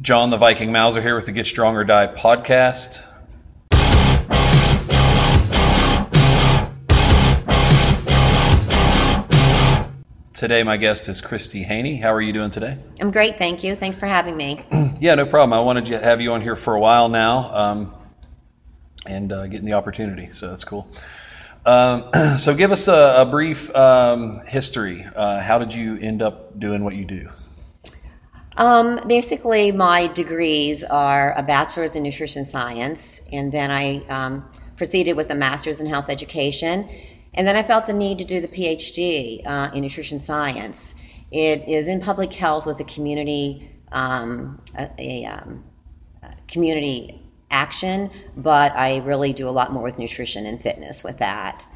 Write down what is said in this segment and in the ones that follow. John the Viking Mauser here with the Get Strong or Die podcast. Today my guest is Christy Haney. How are you doing today? I'm great, thank you. Thanks for having me. Yeah, no problem. I wanted to have you on here for a while now and getting the opportunity, so that's cool. So give us a brief history. How did you end up doing what you do? Basically, my degrees are a bachelor's in nutrition science, and then I proceeded with a master's in health education, and then I felt the need to do the PhD in nutrition science. It is in public health with a community community action, but I really do a lot more with nutrition and fitness with that.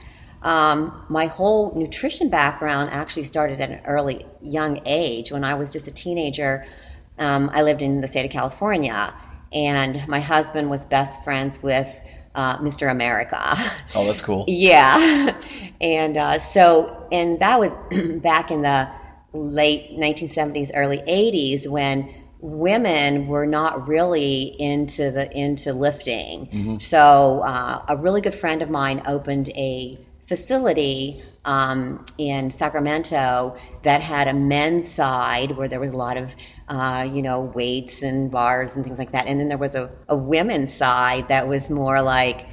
My whole nutrition background actually started at an early young age. When I was just a teenager, I lived in the state of California, and my husband was best friends with Mr. America. Oh, that's cool. Yeah. And that was back in the late 1970s, early 80s, when women were not really into lifting. Mm-hmm. So a really good friend of mine opened a facility in Sacramento that had a men's side where there was a lot of weights and bars and things like that, and then there was a women's side that was more like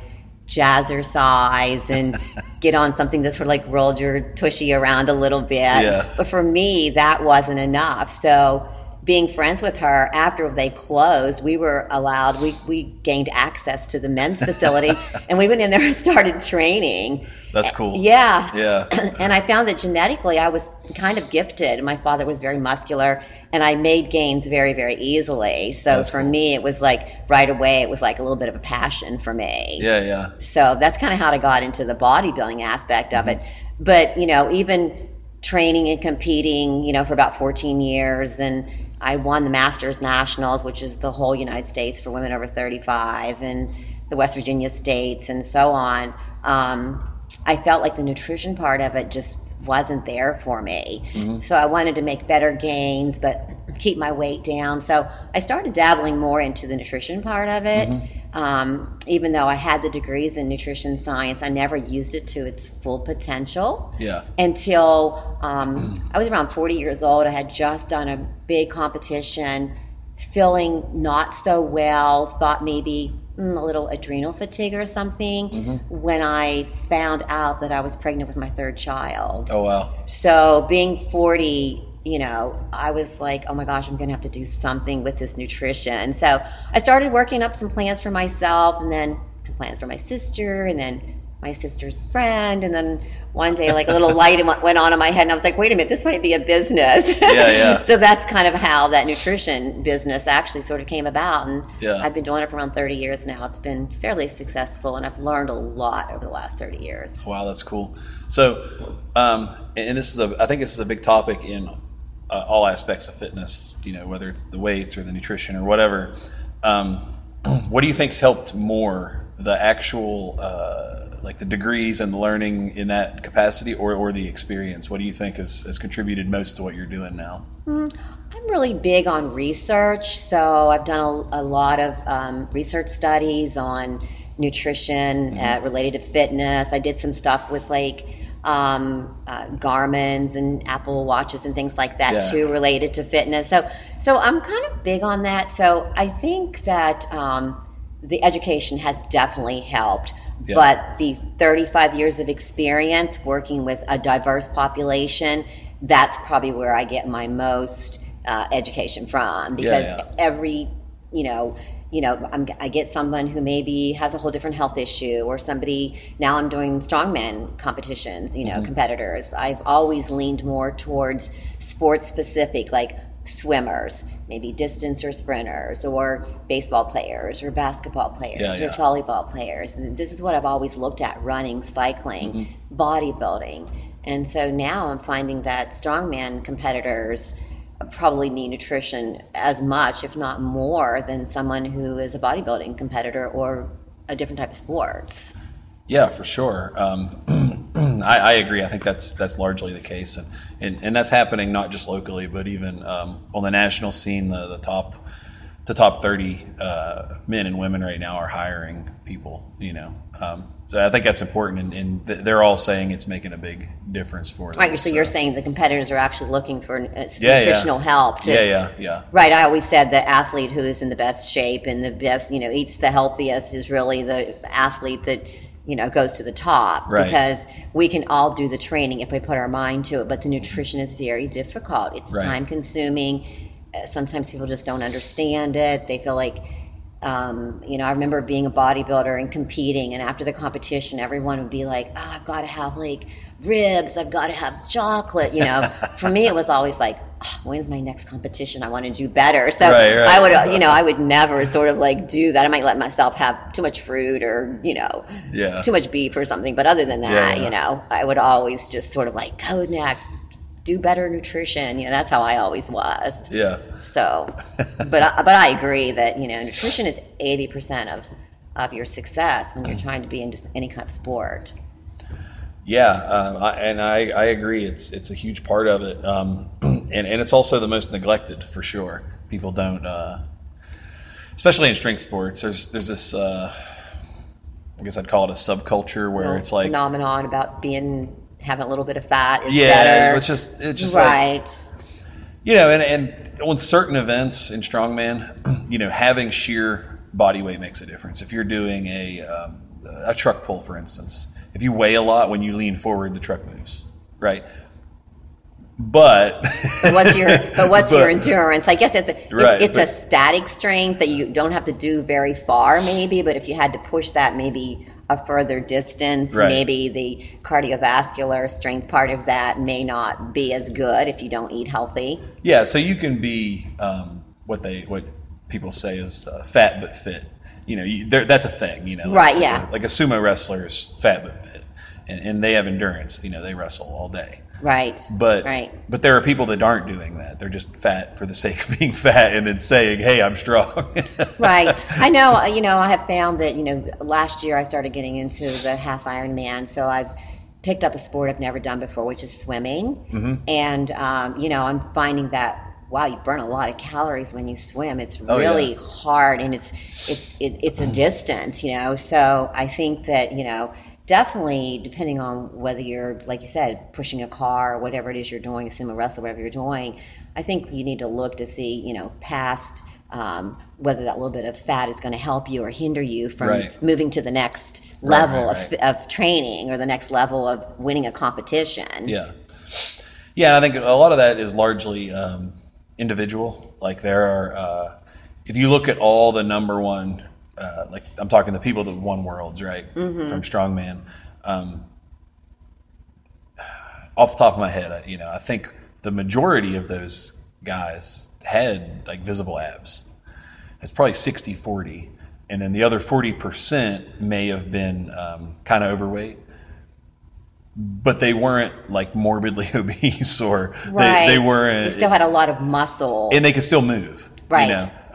jazzercise and get on something that sort of like rolled your tushy around a little bit. Yeah. But for me, that wasn't enough. So being friends with her, after they closed, we were allowed, we gained access to the men's facility, and we went in there and started training. That's cool. Yeah. Yeah. And I found that genetically I was kind of gifted. My father was very muscular, and I made gains very, very easily. So that's for cool. me, it was like right away, it was like a little bit of a passion for me. Yeah, yeah. So that's kind of how I got into the bodybuilding aspect of it. But, even training and competing, for about 14 years, and I won the Masters Nationals, which is the whole United States for women over 35, and the West Virginia states, and so on. I felt like the nutrition part of it just wasn't there for me. Mm-hmm. So I wanted to make better gains, but keep my weight down. So I started dabbling more into the nutrition part of it. Mm-hmm. Even though I had the degrees in nutrition science, I never used it to its full potential. Yeah. Until I was around 40 years old. I had just done a big competition, feeling not so well, thought maybe a little adrenal fatigue or something, when I found out that I was pregnant with my third child. Oh, wow. So being 40, I was like, oh my gosh, I'm going to have to do something with this nutrition. So I started working up some plans for myself, and then some plans for my sister, and then my sister's friend, and then one day like a little light went on in my head, and I was like, wait a minute, this might be a business. Yeah, yeah. So that's kind of how that nutrition business actually sort of came about, and I've been doing it for around 30 years now. It's been fairly successful, and I've learned a lot over the last 30 years. Wow, that's cool. So, and I think this is a big topic in all aspects of fitness, whether it's the weights or the nutrition or whatever. What do you think's helped more, the actual like the degrees and the learning in that capacity, or the experience? What do you think has contributed most to what you're doing now? I'm really big on research, so I've done a lot of research studies on nutrition related to fitness. I did some stuff with like Garmin's and Apple Watches and things like that too, related to fitness. So I'm kind of big on that. So I think that the education has definitely helped. Yeah. But the 35 years of experience working with a diverse population, that's probably where I get my most education from, because every, I get someone who maybe has a whole different health issue, or somebody, now I'm doing strongman competitions, competitors. I've always leaned more towards sports specific, like swimmers, maybe distance or sprinters, or baseball players, or basketball players, or volleyball players. And this is what I've always looked at: running, cycling, bodybuilding. And so now I'm finding that strongman competitors probably need nutrition as much, if not more, than someone who is a bodybuilding competitor or a different type of sports. Yeah, for sure. I agree. I think that's largely the case, and that's happening not just locally, but even on the national scene. The top the top 30 men and women right now are hiring people, you know. So I think that's important, and they're all saying it's making a big difference for them. Right, so you're saying the competitors are actually looking for nutritional help. Yeah. Right, I always said the athlete who is in the best shape and the best, you know, eats the healthiest is really the athlete that, you know, goes to the top. Right. Because we can all do the training if we put our mind to it, but the nutrition is very difficult. It's right. Time-consuming. Sometimes people just don't understand it. They feel like... you know, I remember being a bodybuilder and competing, and after the competition, everyone would be like, oh, I've got to have, like, ribs, I've got to have chocolate, you know. For me, it was always like, oh, when's my next competition? I want to do better. So right. I would never sort of, like, do that. I might let myself have too much fruit or, you know, too much beef or something. But other than that, you know, I would always just sort of, like, go next. Do better nutrition, you know. That's how I always was. Yeah. So, but I agree that, you know, nutrition is 80% of your success when you're trying to be in just any kind of sport. Yeah, I agree. It's a huge part of it, and it's also the most neglected for sure. People don't, especially in strength sports. There's this. I guess I'd call it a subculture where it's like phenomenon about being. Having a little bit of fat is better. It's just right. Like, you know, and on certain events in strongman, you know, having sheer body weight makes a difference. If you're doing a truck pull, for instance, if you weigh a lot, when you lean forward, the truck moves, right? But what's your endurance? I guess it's a static strength that you don't have to do very far, maybe. But if you had to push that, maybe. A further distance, right. Maybe the cardiovascular strength part of that may not be as good if you don't eat healthy. Yeah, so you can be what people say is fat but fit. You know, that's a thing. You know, right? Yeah. Like a sumo wrestler is fat but fit, and they have endurance. You know, they wrestle all day. Right. But there are people that aren't doing that. They're just fat for the sake of being fat and then saying, hey, I'm strong. Right. I know, you know, I have found that, you know, last year I started getting into the half Ironman. So I've picked up a sport I've never done before, which is swimming. Mm-hmm. And, you know, I'm finding that, wow, you burn a lot of calories when you swim. It's really hard, and it's a distance, you know. So I think that, you know, definitely, depending on whether you're, like you said, pushing a car or whatever it is you're doing, sumo wrestle, whatever you're doing, I think you need to look to see, you know, past whether that little bit of fat is going to help you or hinder you from moving to the next level of training or the next level of winning a competition. Yeah. Yeah, and I think a lot of that is largely individual. Like there are, if you look at all the number one like I'm talking the people that won worlds, right? Mm-hmm. From strongman. Off the top of my head, I think the majority of those guys had like visible abs. It's probably 60-40. And then the other 40% may have been kind of overweight, but they weren't like morbidly obese or they weren't. They still had a lot of muscle. And they could still move. Right. You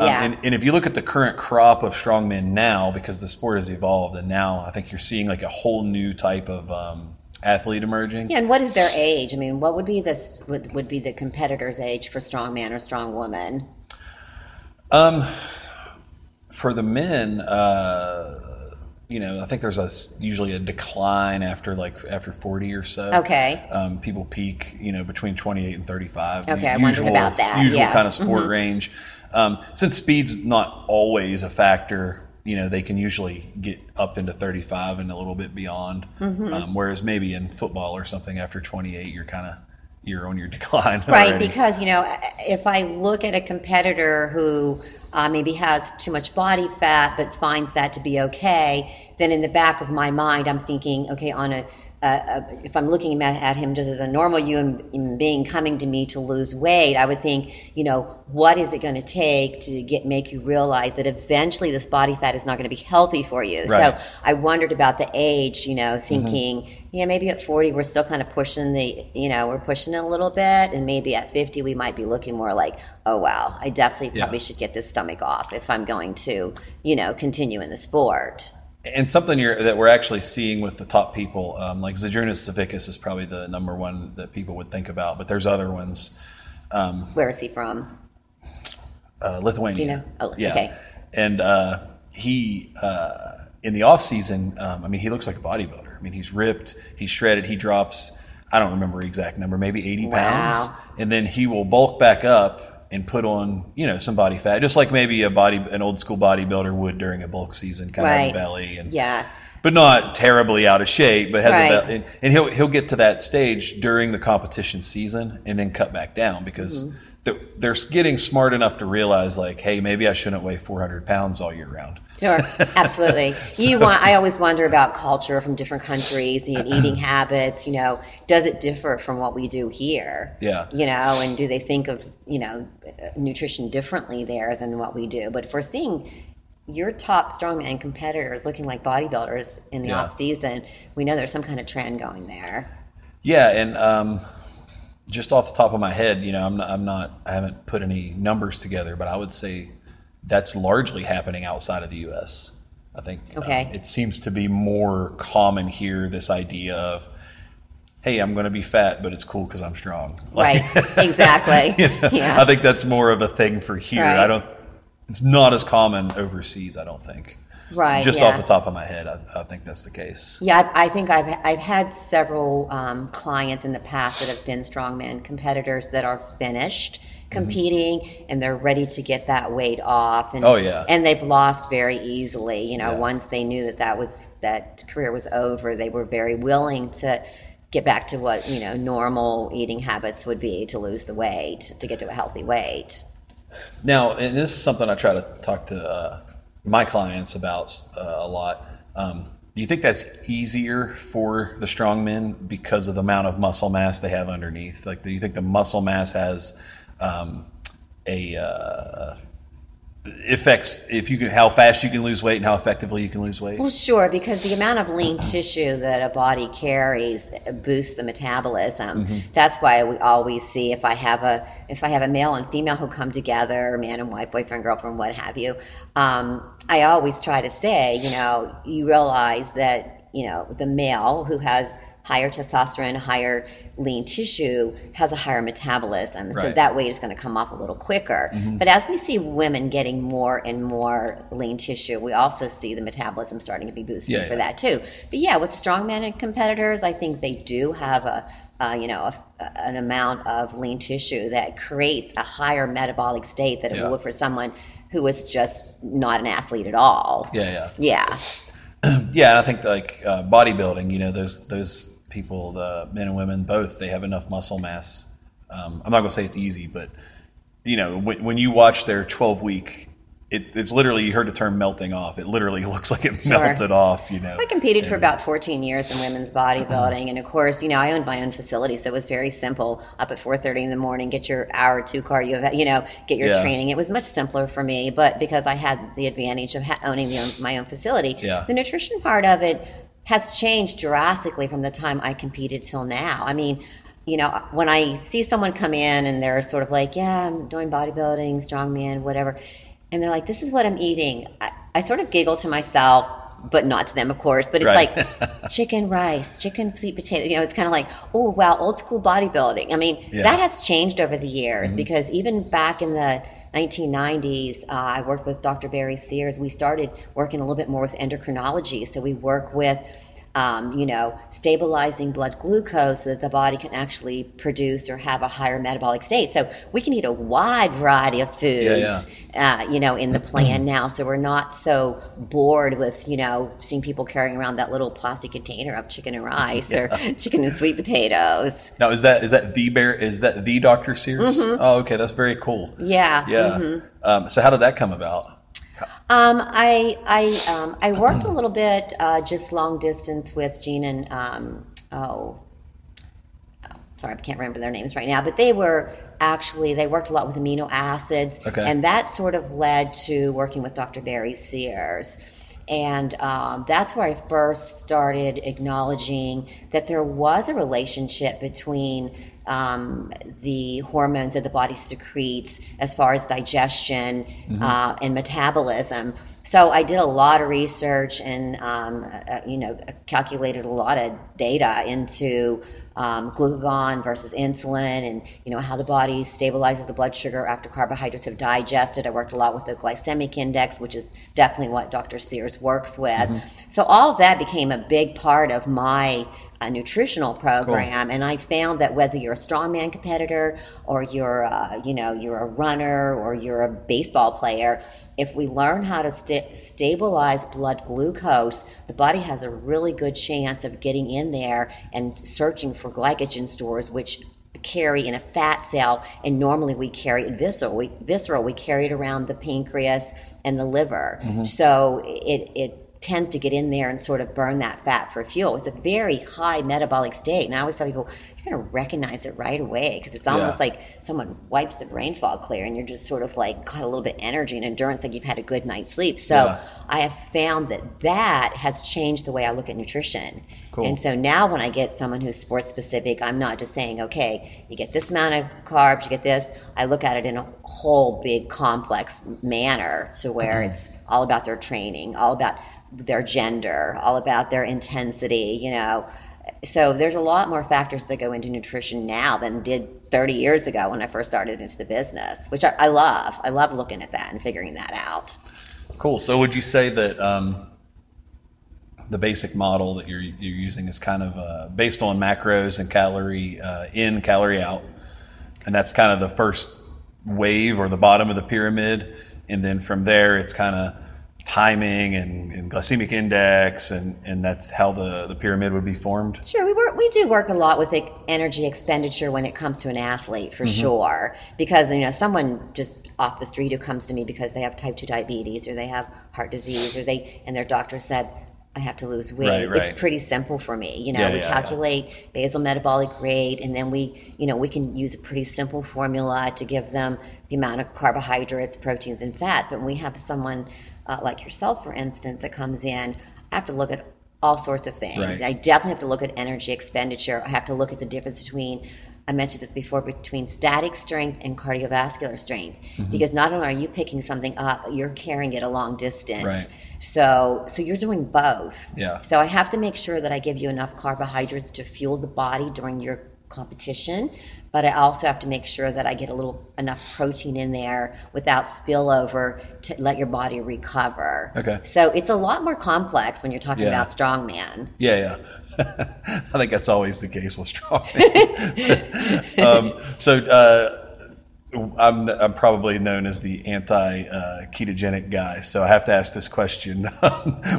know? And if you look at the current crop of strongmen now, because the sport has evolved, and now I think you're seeing like a whole new type of athlete emerging. Yeah, and what is their age? I mean, what would be would be the competitor's age for strongman or strongwoman? For the men, you know, I think there's usually a decline after 40 or so. Okay. People peak, you know, between 28 and 35. Okay, I wondered about that. Usual kind of sport range. Since speed's not always a factor, you know, they can usually get up into 35 and a little bit beyond. Mm-hmm. Whereas maybe in football or something after 28, you're on your decline. Right, already. Because, you know, if I look at a competitor who maybe has too much body fat but finds that to be okay, then in the back of my mind I'm thinking, okay, on if I'm looking at him just as a normal human being coming to me to lose weight, I would think, you know, what is it going to take to make you realize that eventually this body fat is not going to be healthy for you? Right. So I wondered about the age, you know, thinking, yeah, maybe at 40 we're still kind of pushing it a little bit, and maybe at 50 we might be looking more like, oh, wow, I definitely probably should get this stomach off if I'm going to, you know, continue in the sport. And something that we're actually seeing with the top people, like Zydrunas Savickas is probably the number one that people would think about, but there's other ones. Where is he from? Lithuania. Do you know? Oh, yeah. Okay. And he, in the off season, I mean, he looks like a bodybuilder. I mean, he's ripped, he's shredded, he drops, I don't remember the exact number, maybe 80 pounds. And then he will bulk back up and put on, you know, some body fat, just like maybe an old school bodybuilder would during a bulk season, kind of in a belly. And, but not terribly out of shape, but has a belly. And he'll get to that stage during the competition season and then cut back down because they're getting smart enough to realize, like, hey, maybe I shouldn't weigh 400 pounds all year round. Sure, absolutely. I always wonder about culture from different countries and eating habits. You know, does it differ from what we do here? Yeah. You know, and do they think of, you know, nutrition differently there than what we do? But if we're seeing your top strongman competitors looking like bodybuilders in the off season, we know there's some kind of trend going there. Yeah, and just off the top of my head, you know, I haven't put any numbers together, but I would say that's largely happening outside of the U.S. I think it seems to be more common here, this idea of, hey, I'm going to be fat, but it's cool because I'm strong. Like, right, exactly. You know, I think that's more of a thing for here. Right. It's not as common overseas, I don't think. Right. Just off the top of my head, I think that's the case. Yeah, I think I've had several clients in the past that have been strongman competitors that are finished competing and they're ready to get that weight off. And, and they've lost very easily. You know, once they knew that career was over, they were very willing to get back to what, you know, normal eating habits would be to lose the weight, to get to a healthy weight. Now, and this is something I try to talk to my clients about a lot. Do you think that's easier for the strongmen because of the amount of muscle mass they have underneath? Like, do you think the muscle mass has affects how fast you can lose weight and how effectively you can lose weight? Well, sure, because the amount of lean tissue that a body carries boosts the metabolism. That's why we always see if I have a male and female who come together, man and wife, boyfriend, girlfriend, what have you, I always try to say, you know, you realize that, you know, the male who has higher testosterone, higher lean tissue has a higher metabolism. Right. So that weight is going to come off a little quicker. But as we see women getting more and more lean tissue, we also see the metabolism starting to be boosted for that too. But yeah, with strongmen and competitors, I think they do have an amount of lean tissue that creates a higher metabolic state that it would for someone who is just not an athlete at all. Yeah, and I think like bodybuilding, you know, those people, the men and women, both, they have enough muscle mass. I'm not going to say it's easy, but, you know, when you watch their 12-week, it's literally, you heard the term melting off. It literally looks like it melted off, you know. I competed for about 14 years in women's bodybuilding. And, of course, you know, I owned my own facility, so it was very simple. Up at 4:30 in the morning, get your hour or two cardio, you know, get your training. It was much simpler for me. But because I had the advantage of owning my own facility, the nutrition part of it has changed drastically from the time I competed till now. I mean, you know, when I see someone come in and they're sort of like, yeah, I'm doing bodybuilding, strongman, whatever – and they're like, this is what I'm eating. I sort of giggle to myself, but not to them, of course. But it's like chicken rice, chicken sweet potatoes. You know, it's kind of like, oh, wow, old school bodybuilding. I mean, that has changed over the years because even back in the 1990s, I worked with Dr. Barry Sears. We started working a little bit more with endocrinology. So we work with, you know, stabilizing blood glucose so that the body can actually produce or have a higher metabolic state. So we can eat a wide variety of foods, you know, in the plan now. So we're not so bored with, you know, seeing people carrying around that little plastic container of chicken and rice or chicken and sweet potatoes. Now, is that the Dr. Sears? Oh, okay. That's very cool. Yeah. Yeah. So how did that come about? I worked a little bit just long distance with Gene and sorry, I can't remember their names right now, but they worked a lot with amino acids, and that sort of led to working with Dr. Barry Sears, and that's where I first started acknowledging that there was a relationship between the hormones that the body secretes as far as digestion and metabolism. So I did a lot of research and, you know, calculated a lot of data into glucagon versus insulin, and you know how the body stabilizes the blood sugar after carbohydrates have digested. I worked a lot with the glycemic index, which is definitely what Dr. Sears works with. Mm-hmm. So all of that became a big part of my nutritional program, cool. And I found that whether you're a strongman competitor or you're a runner or you're a baseball player, if we learn how to stabilize blood glucose, the body has a really good chance of getting in there and searching for glycogen stores, which carry in a fat cell, and normally we carry it visceral. We carry it around the pancreas and the liver. Mm-hmm. So it tends to get in there and sort of burn that fat for fuel. It's a very high metabolic state. And I always tell people, you're going to recognize it right away, because it's almost like someone wipes the brain fog clear and you're just sort of like got a little bit of energy and endurance, like you've had a good night's sleep. So I have found that has changed the way I look at nutrition. Cool. And so now when I get someone who's sports specific, I'm not just saying, okay, you get this amount of carbs, you get this. I look at it in a whole big complex manner, so where it's all about their training, all about their gender, all about their intensity, you know. So there's a lot more factors that go into nutrition now than did 30 years ago when I first started into the business, which I love. I love looking at that and figuring that out. Cool. So would you say that the basic model that you're using is kind of based on macros and calorie in, calorie out, and that's kind of the first wave or the bottom of the pyramid, and then from there it's kind of timing and glycemic index, and that's how the pyramid would be formed? Sure. We do work a lot with energy expenditure when it comes to an athlete, for sure, because someone just off the street who comes to me because they have type 2 diabetes or they have heart disease and their doctor said, I have to lose weight. Right. It's pretty simple for me. We calculate basal metabolic rate, and then we can use a pretty simple formula to give them the amount of carbohydrates, proteins, and fats. But when we have someone like yourself, for instance, that comes in, I have to look at all sorts of things. Right. I definitely have to look at energy expenditure. I have to look at the difference between static strength and cardiovascular strength, because not only are you picking something up, you're carrying it a long distance. Right. So you're doing both. Yeah. So I have to make sure that I give you enough carbohydrates to fuel the body during your competition, but I also have to make sure that I get enough protein in there without spillover to let your body recover. Okay. So it's a lot more complex when you're talking about strongman. Yeah. I think that's always the case with strongman. I'm probably known as the anti-ketogenic guy, so I have to ask this question.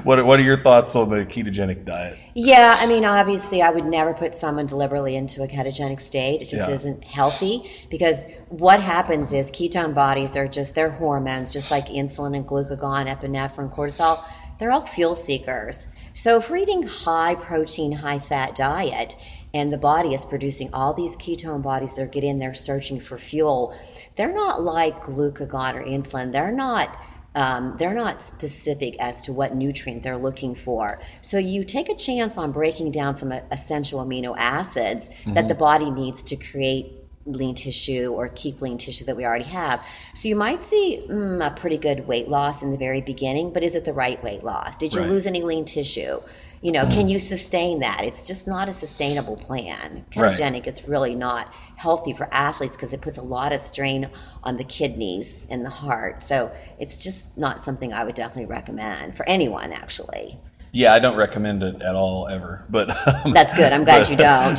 What are your thoughts on the ketogenic diet? Yeah, I mean, obviously, I would never put someone deliberately into a ketogenic state. It just isn't healthy, because what happens is ketone bodies are just their hormones, just like insulin and glucagon, epinephrine, cortisol. They're all fuel seekers. So if we're eating high-protein, high-fat diet, and the body is producing all these ketone bodies that get in there searching for fuel, they're not like glucagon or insulin. They're not specific as to what nutrient they're looking for. So you take a chance on breaking down some essential amino acids that the body needs to create lean tissue or keep lean tissue that we already have. So you might see a pretty good weight loss in the very beginning, but is it the right weight loss? Did you lose any lean tissue? Can you sustain that? It's just not a sustainable plan. Ketogenic is really not healthy for athletes because it puts a lot of strain on the kidneys and the heart. So it's just not something I would definitely recommend for anyone, actually. Yeah, I don't recommend it at all, ever. But that's good. I'm glad you don't,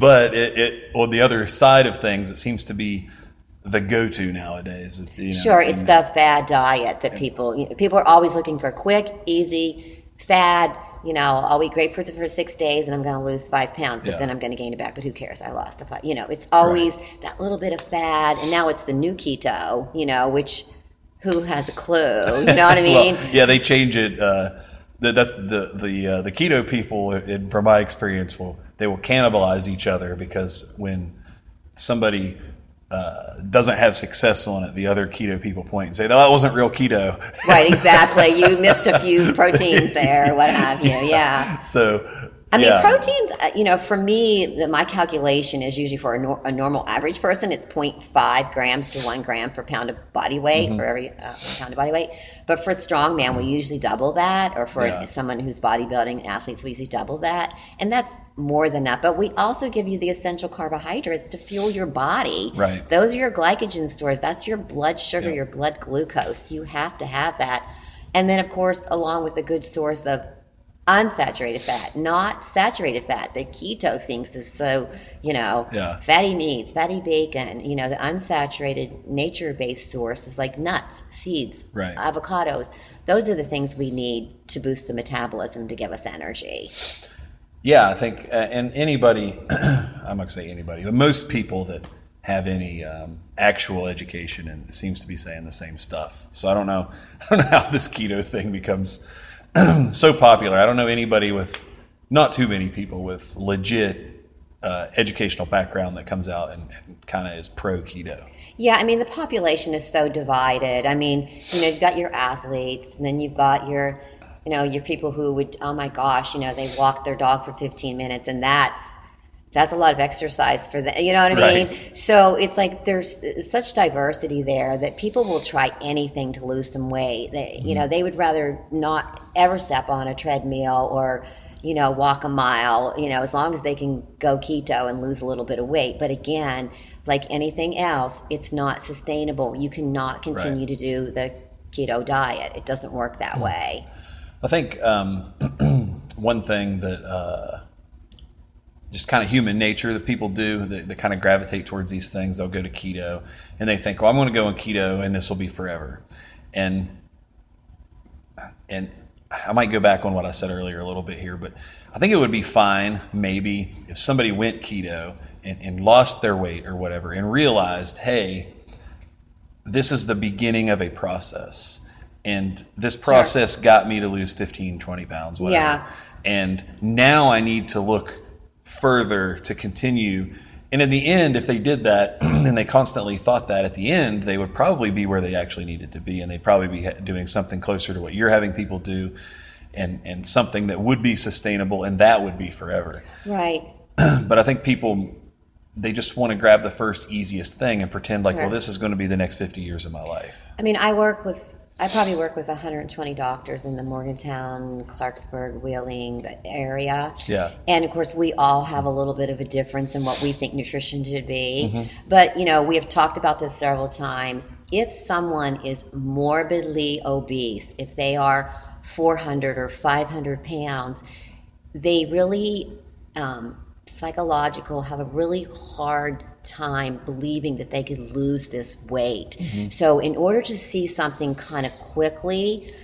But it on the other side of things, it seems to be the go-to nowadays. It's the fad diet that people are always looking for. Quick, easy, fad. I'll eat grapefruits for 6 days and I'm going to lose 5 pounds, but then I'm going to gain it back. But who cares? I lost the 5. It's always that little bit of fad. And now it's the new keto, which who has a clue? You know what I mean? Well, yeah, they change it. That's the keto people, from my experience, they will cannibalize each other, because when somebody doesn't have success on it, the other keto people point and say, "No, that wasn't real keto." Right, exactly. You missed a few proteins there, what have you. Yeah. So I mean, proteins, you know, for me, my calculation is usually for a normal average person, it's 0.5 grams to 1 gram per pound of body weight, for every pound of body weight. But for a strongman, we usually double that, or for someone who's bodybuilding athletes, we usually double that. And that's more than that. But we also give you the essential carbohydrates to fuel your body. Right. Those are your glycogen stores. That's your blood sugar, your blood glucose. You have to have that. And then, of course, along with a good source of unsaturated fat, not saturated fat. The keto thinks is so, you know, fatty meats, fatty bacon, you know, the unsaturated nature-based source is like nuts, seeds, avocados. Those are the things we need to boost the metabolism to give us energy. Yeah, I think, and anybody, I'm not going to say anybody, but most people that have any actual education and it seems to be saying the same stuff. So I don't know how this keto thing becomes so popular. I don't know anybody not too many people with legit educational background that comes out and kind of is pro keto. Yeah, I mean, the population is so divided. I mean, you know, you've got your athletes, and then you've got your people who would, oh my gosh, you know, they walked their dog for 15 minutes, and that's a lot of exercise for them. You know what I mean? Right. So it's like there's such diversity there that people will try anything to lose some weight. They, you know, they would rather not ever step on a treadmill or, you know, walk a mile, you know, as long as they can go keto and lose a little bit of weight. But again, like anything else, it's not sustainable. You cannot continue to do the keto diet. It doesn't work that way. I think one thing that just kind of human nature that people do, that kind of gravitate towards these things. They'll go to keto and they think, well, I'm going to go on keto and this will be forever. And I might go back on what I said earlier a little bit here, but I think it would be fine maybe if somebody went keto and lost their weight or whatever and realized, hey, this is the beginning of a process. And this process got me to lose 15, 20 pounds, whatever. Yeah. And now I need to look further to continue. And in the end, if they did that and they constantly thought that, at the end they would probably be where they actually needed to be, and they'd probably be doing something closer to what you're having people do, and something that would be sustainable, and that would be forever. Right. But I think people, they just want to grab the first easiest thing and pretend like, well, this is going to be the next 50 years of my life. I mean, I probably work with 120 doctors in the Morgantown, Clarksburg, Wheeling area. Yeah. And, of course, we all have a little bit of a difference in what we think nutrition should be. Mm-hmm. But, you know, we have talked about this several times. If someone is morbidly obese, if they are 400 or 500 pounds, they really have a really hard time believing that they could lose this weight. Mm-hmm. So in order to see something kind of quickly,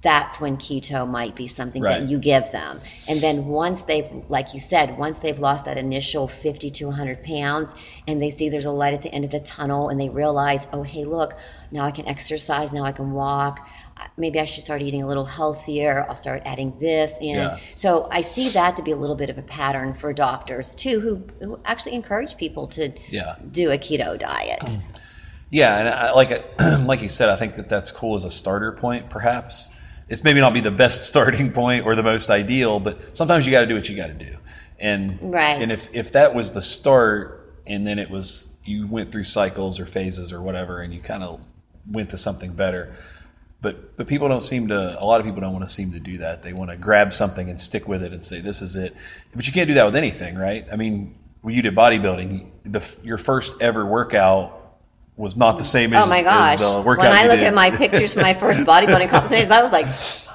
that's when keto might be something that you give them. And then once they've, like you said, lost that initial 50 to 100 pounds and they see there's a light at the end of the tunnel and they realize, oh, hey, look, now I can exercise, now I can walk. Maybe I should start eating a little healthier. I'll start adding this in. Yeah. So I see that to be a little bit of a pattern for doctors, too, who actually encourage people to do a keto diet. Yeah, and like you said, I think that's cool as a starter point, perhaps. It's maybe not be the best starting point or the most ideal, but sometimes you got to do what you got to do. And if that was the start, and then it was you went through cycles or phases or whatever, and you kind of went to something better. But people don't seem to, a lot of people don't want to seem to do that. They want to grab something and stick with it and say, this is it. But you can't do that with anything, right? I mean, when you did bodybuilding, your first ever workout was not the same as, as the workout when I look at my pictures from my first bodybuilding competition, I was like,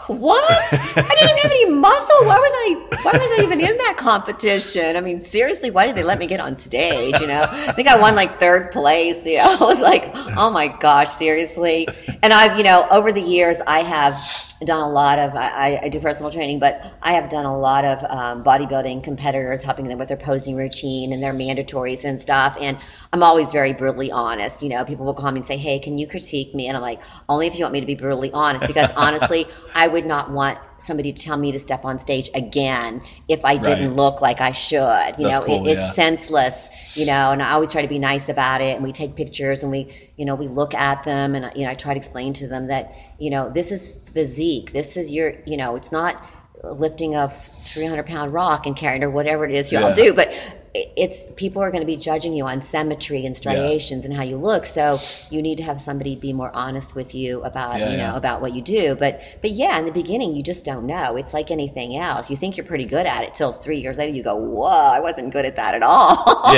what? I didn't even have any muscle. Why was I even in that competition? I mean, seriously, why did they let me get on stage? You know, I think I won like third place. You know, I was like, oh my gosh, seriously. And I've, you know, over the years, I have done a lot of, I do personal training, but I have done a lot of bodybuilding competitors, helping them with their posing routine and their mandatories and stuff. And I'm always very brutally honest. You know, people will call me and say, hey, can you critique me? And I'm like, only if you want me to be brutally honest, because honestly, I would not want somebody to tell me to step on stage again if I didn't look like I should. It's senseless, you know, and I always try to be nice about it. And we take pictures and we, you know, we look at them and, you know, I try to explain to them that, you know, this is physique. This is your, you know, it's not lifting a 300-pound rock and carrying, or whatever it is y'all do, but it's people are going to be judging you on symmetry and striations and how you look, so you need to have somebody be more honest with you about about what you do. But in the beginning you just don't know. It's like anything else. You think you're pretty good at it till 3 years later you go, whoa, I wasn't good at that at all.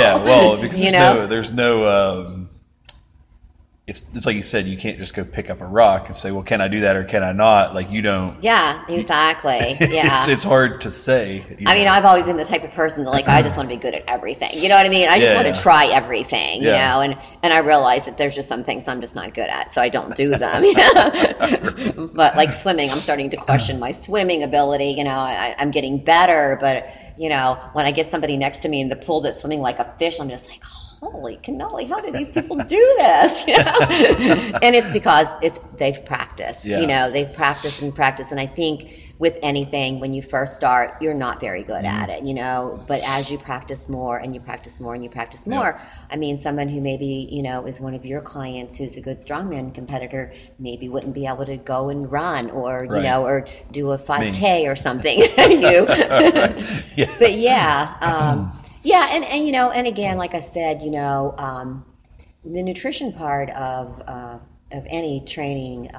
Because it's like you said, you can't just go pick up a rock and say, well, can I do that or can I not? Like, you don't. Yeah, exactly. Yeah. It's hard to say. I mean, I've always been the type of person that, like, I just want to be good at everything. You know what I mean? I just want to try everything, you know, and I realize that there's just some things I'm just not good at, so I don't do them. You know? But like swimming, I'm starting to question my swimming ability. You know, I'm getting better, but, you know, when I get somebody next to me in the pool that's swimming like a fish, I'm just like, holy cannoli, how do these people do this? You know? And it's because they've practiced, you know, they've practiced. And I think with anything, when you first start, you're not very good at it, you know, but as you practice more and you practice more and you practice more, I mean, someone who maybe, you know, is one of your clients who's a good strongman competitor, maybe wouldn't be able to go and run or, you know, or do a 5K or something. But and you know, and again, like I said, you know, the nutrition part of any training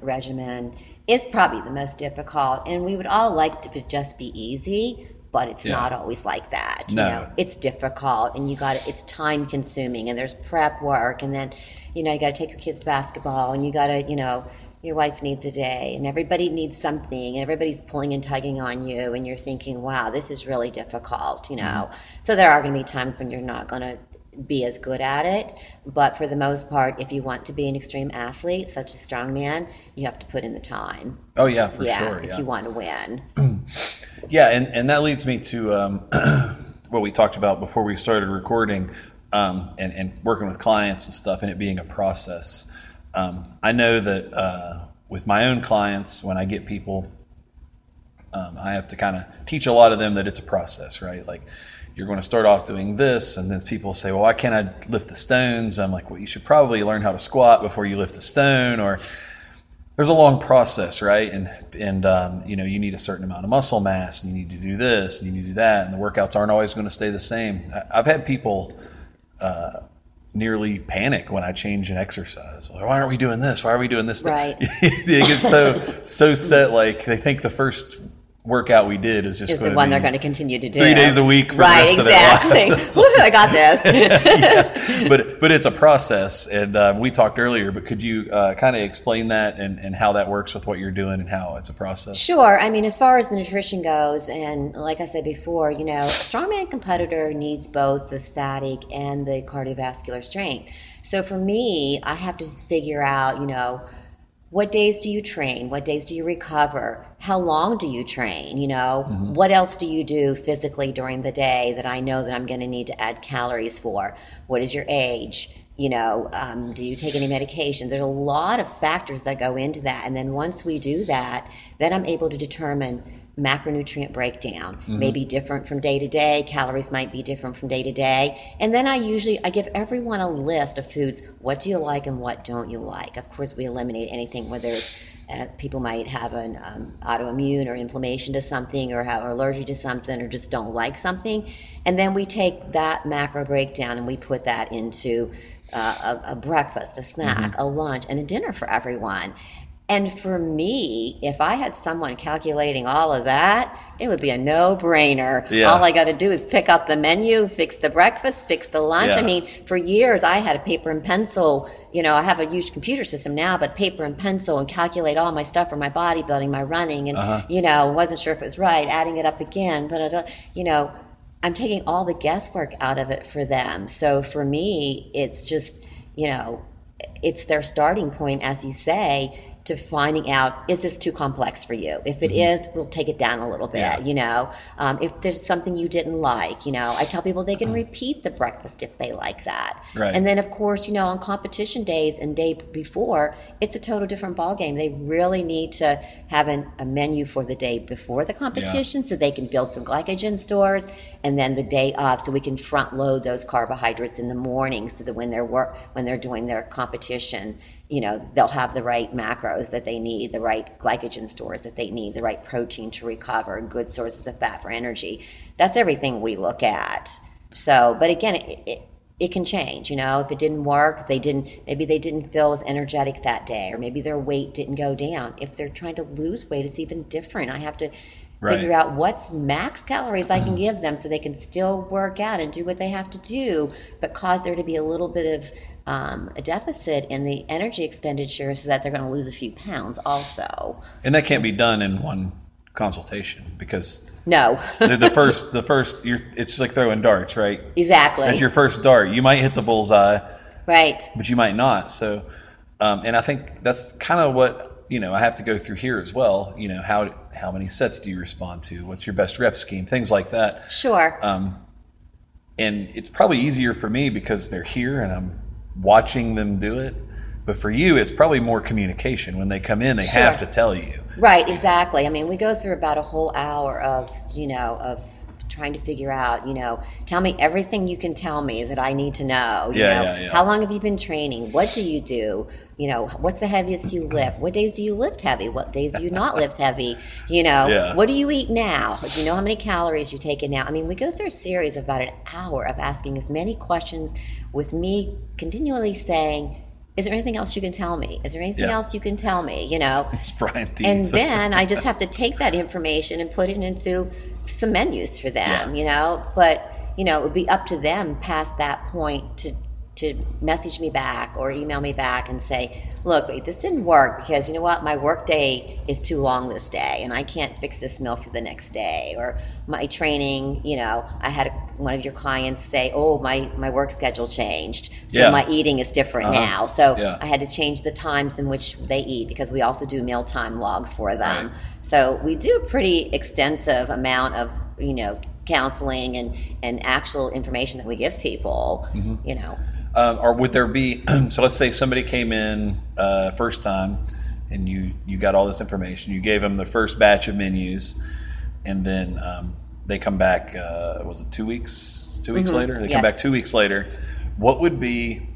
regimen is probably the most difficult, and we would all like it to just be easy, but it's not always like that. You know, it's difficult, and it's time consuming, and there's prep work, and then, you know, you got to take your kids to basketball, and you got to, you know, your wife needs a day, and everybody needs something, and everybody's pulling and tugging on you, and you're thinking, wow, this is really difficult, you know. So there are going to be times when you're not going to be as good at it, but for the most part, if you want to be an extreme athlete, such as strongman, you have to put in the time. Oh, yeah, for sure. If you want to win. And that leads me to what we talked about before we started recording, and working with clients and stuff, and it being a process. I know that with my own clients, when I get people, I have to kind of teach a lot of them that it's a process, right? Like, you're going to start off doing this, and then people say, well, why can't I lift the stones? I'm like, well, you should probably learn how to squat before you lift a stone, or there's a long process, right? And you know, you need a certain amount of muscle mass, and you need to do this, and you need to do that, and the workouts aren't always going to stay the same. I've had people nearly panic when I change an exercise. Like, why aren't we doing this? Why are we doing this? Right. They get so set, like they think the first workout we did is just going to be the one they're going to continue to do 3 days a week for the rest of their life. Woohoo, I got this. But it's a process, and we talked earlier, but could you kind of explain that and how that works with what you're doing and how it's a process? Sure. I mean, as far as the nutrition goes, and like I said before, you know, a strongman competitor needs both the static and the cardiovascular strength. So for me, I have to figure out, you know, what days do you train? What days do you recover? How long do you train? You know, what else do you do physically during the day that I know that I'm going to need to add calories for? What is your age? You know, do you take any medications? There's a lot of factors that go into that. And then once we do that, then I'm able to determine macronutrient breakdown, may be different from day to day. Calories might be different from day to day. And then I give everyone a list of foods. What do you like and what don't you like? Of course, we eliminate anything where there's people might have an autoimmune or inflammation to something, or have an allergy to something, or just don't like something. And then we take that macro breakdown and we put that into a breakfast, a snack, a lunch, and a dinner for everyone. And for me, if I had someone calculating all of that, it would be a no-brainer. Yeah. All I got to do is pick up the menu, fix the breakfast, fix the lunch. Yeah. I mean, for years I had a paper and pencil. You know, I have a huge computer system now, but paper and pencil, and calculate all my stuff for my bodybuilding, my running, and, you know, wasn't sure if it was right, adding it up again, you know, I'm taking all the guesswork out of it for them. So for me, it's just, you know, it's their starting point, as you say, to finding out, is this too complex for you? If it is, we'll take it down a little bit, you know. If there's something you didn't like, you know, I tell people they can repeat the breakfast if they like that. Right. And then, of course, you know, on competition days and day before, it's a total different ballgame. They really need to have a menu for the day before the competition so they can build some glycogen stores, and then the day off so we can front load those carbohydrates in the mornings so that when they're doing their competition, you know, they'll have the right macros that they need, the right glycogen stores that they need, the right protein to recover, good sources of fat for energy. That's everything we look at. So, but again, it can change, you know, if it didn't work, maybe they didn't feel as energetic that day, or maybe their weight didn't go down. If they're trying to lose weight, it's even different. I have to figure out what's max calories I can give them so they can still work out and do what they have to do, but cause there to be a little bit of a deficit in the energy expenditure so that they're going to lose a few pounds also. And that can't be done in one consultation because no, the first it's like throwing darts, right? Exactly. That's your first dart. You might hit the bullseye, right? But you might not. So, and I think that's kind of what, you know, I have to go through here as well. You know, how many sets do you respond to? What's your best rep scheme? Things like that. Sure. And it's probably easier for me because they're here and I'm watching them do it. But for you, it's probably more communication. When they come in, they sure. have to tell you. Right, exactly. I mean, we go through about a whole hour of, you know, of trying to figure out, you know, tell me everything you can tell me that I need to know. You know, how long have you been training? What do? You know, what's the heaviest you lift? What days do you lift heavy? What days do you not lift heavy? You know, what do you eat now? Do you know how many calories you're taking now? I mean, we go through a series of about an hour of asking as many questions with me continually saying, is there anything else you can tell me? Is there anything else you can tell me? You know, it's Brian Dees. And then I just have to take that information and put it into some menus for them, you know, but, you know, it would be up to them past that point to message me back or email me back and say, look, wait, this didn't work because, you know what, my work day is too long this day and I can't fix this meal for the next day, or my training, you know, I had one of your clients say, oh, my work schedule changed, so my eating is different now, so I had to change the times in which they eat because we also do mealtime logs for them. Right. So we do a pretty extensive amount of, you know, counseling and actual information that we give people, you know. Or would there be, so let's say somebody came in first time and you got all this information, you gave them the first batch of menus, and then they come back, was it 2 weeks? 2 weeks later? They come back 2 weeks later. What would be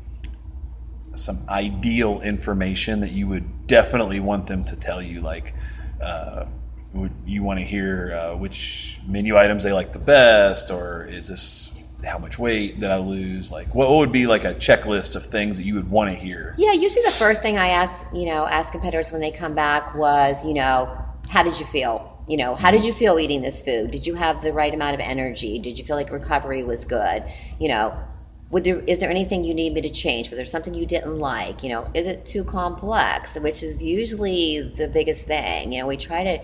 some ideal information that you would definitely want them to tell you? Like, would you want to hear which menu items they like the best, or is this... how much weight did I lose? Like, what would be like a checklist of things that you would want to hear? Yeah, usually the first thing I ask competitors when they come back was, you know, how did you feel? You know, how did you feel eating this food? Did you have the right amount of energy? Did you feel like recovery was good? You know, is there anything you need me to change? Was there something you didn't like? You know, is it too complex? Which is usually the biggest thing. You know, we try to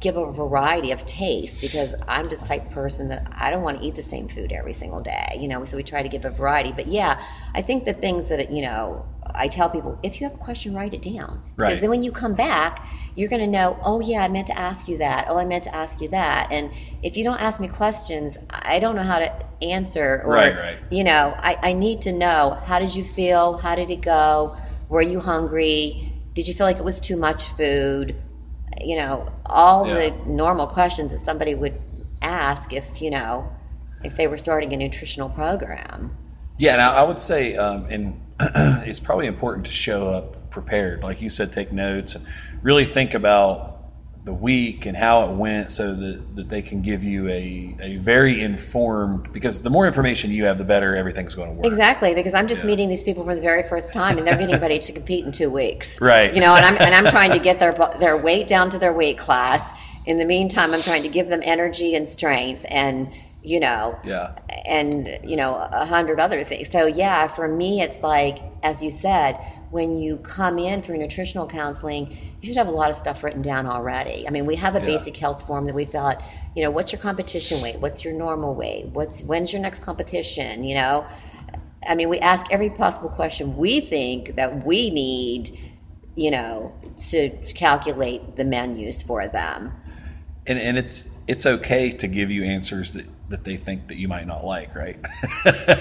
give a variety of tastes because I'm just the type of person that I don't want to eat the same food every single day, you know, so we try to give a variety. But yeah, I think the things that, you know, I tell people, if you have a question, write it down. Right. Because then when you come back, you're going to know, oh yeah, I meant to ask you that. Oh, I meant to ask you that. And if you don't ask me questions, I don't know how to answer. Or, right. You know, I need to know, how did you feel? How did it go? Were you hungry? Did you feel like it was too much food? You know, all the normal questions that somebody would ask if, you know, if they were starting a nutritional program. Yeah, and I would say, and it's probably important to show up prepared. Like you said, take notes and really think about the week and how it went so that they can give you a very informed, because the more information you have, the better everything's going to work. Exactly, because I'm just meeting these people for the very first time and they're getting ready to compete in 2 weeks. Right. You know, and I'm trying to get their weight down to their weight class. In the meantime, I'm trying to give them energy and strength and, you know, and, you know, 100 other things. So yeah, for me, it's like, as you said, when you come in for nutritional counseling, you should have a lot of stuff written down already. I mean, we have a basic health form that we fill out. You know, what's your competition weight? What's your normal weight? When's your next competition? You know, I mean, we ask every possible question we think that we need, you know, to calculate the menus for them. And it's okay to give you answers that they think that you might not like, right?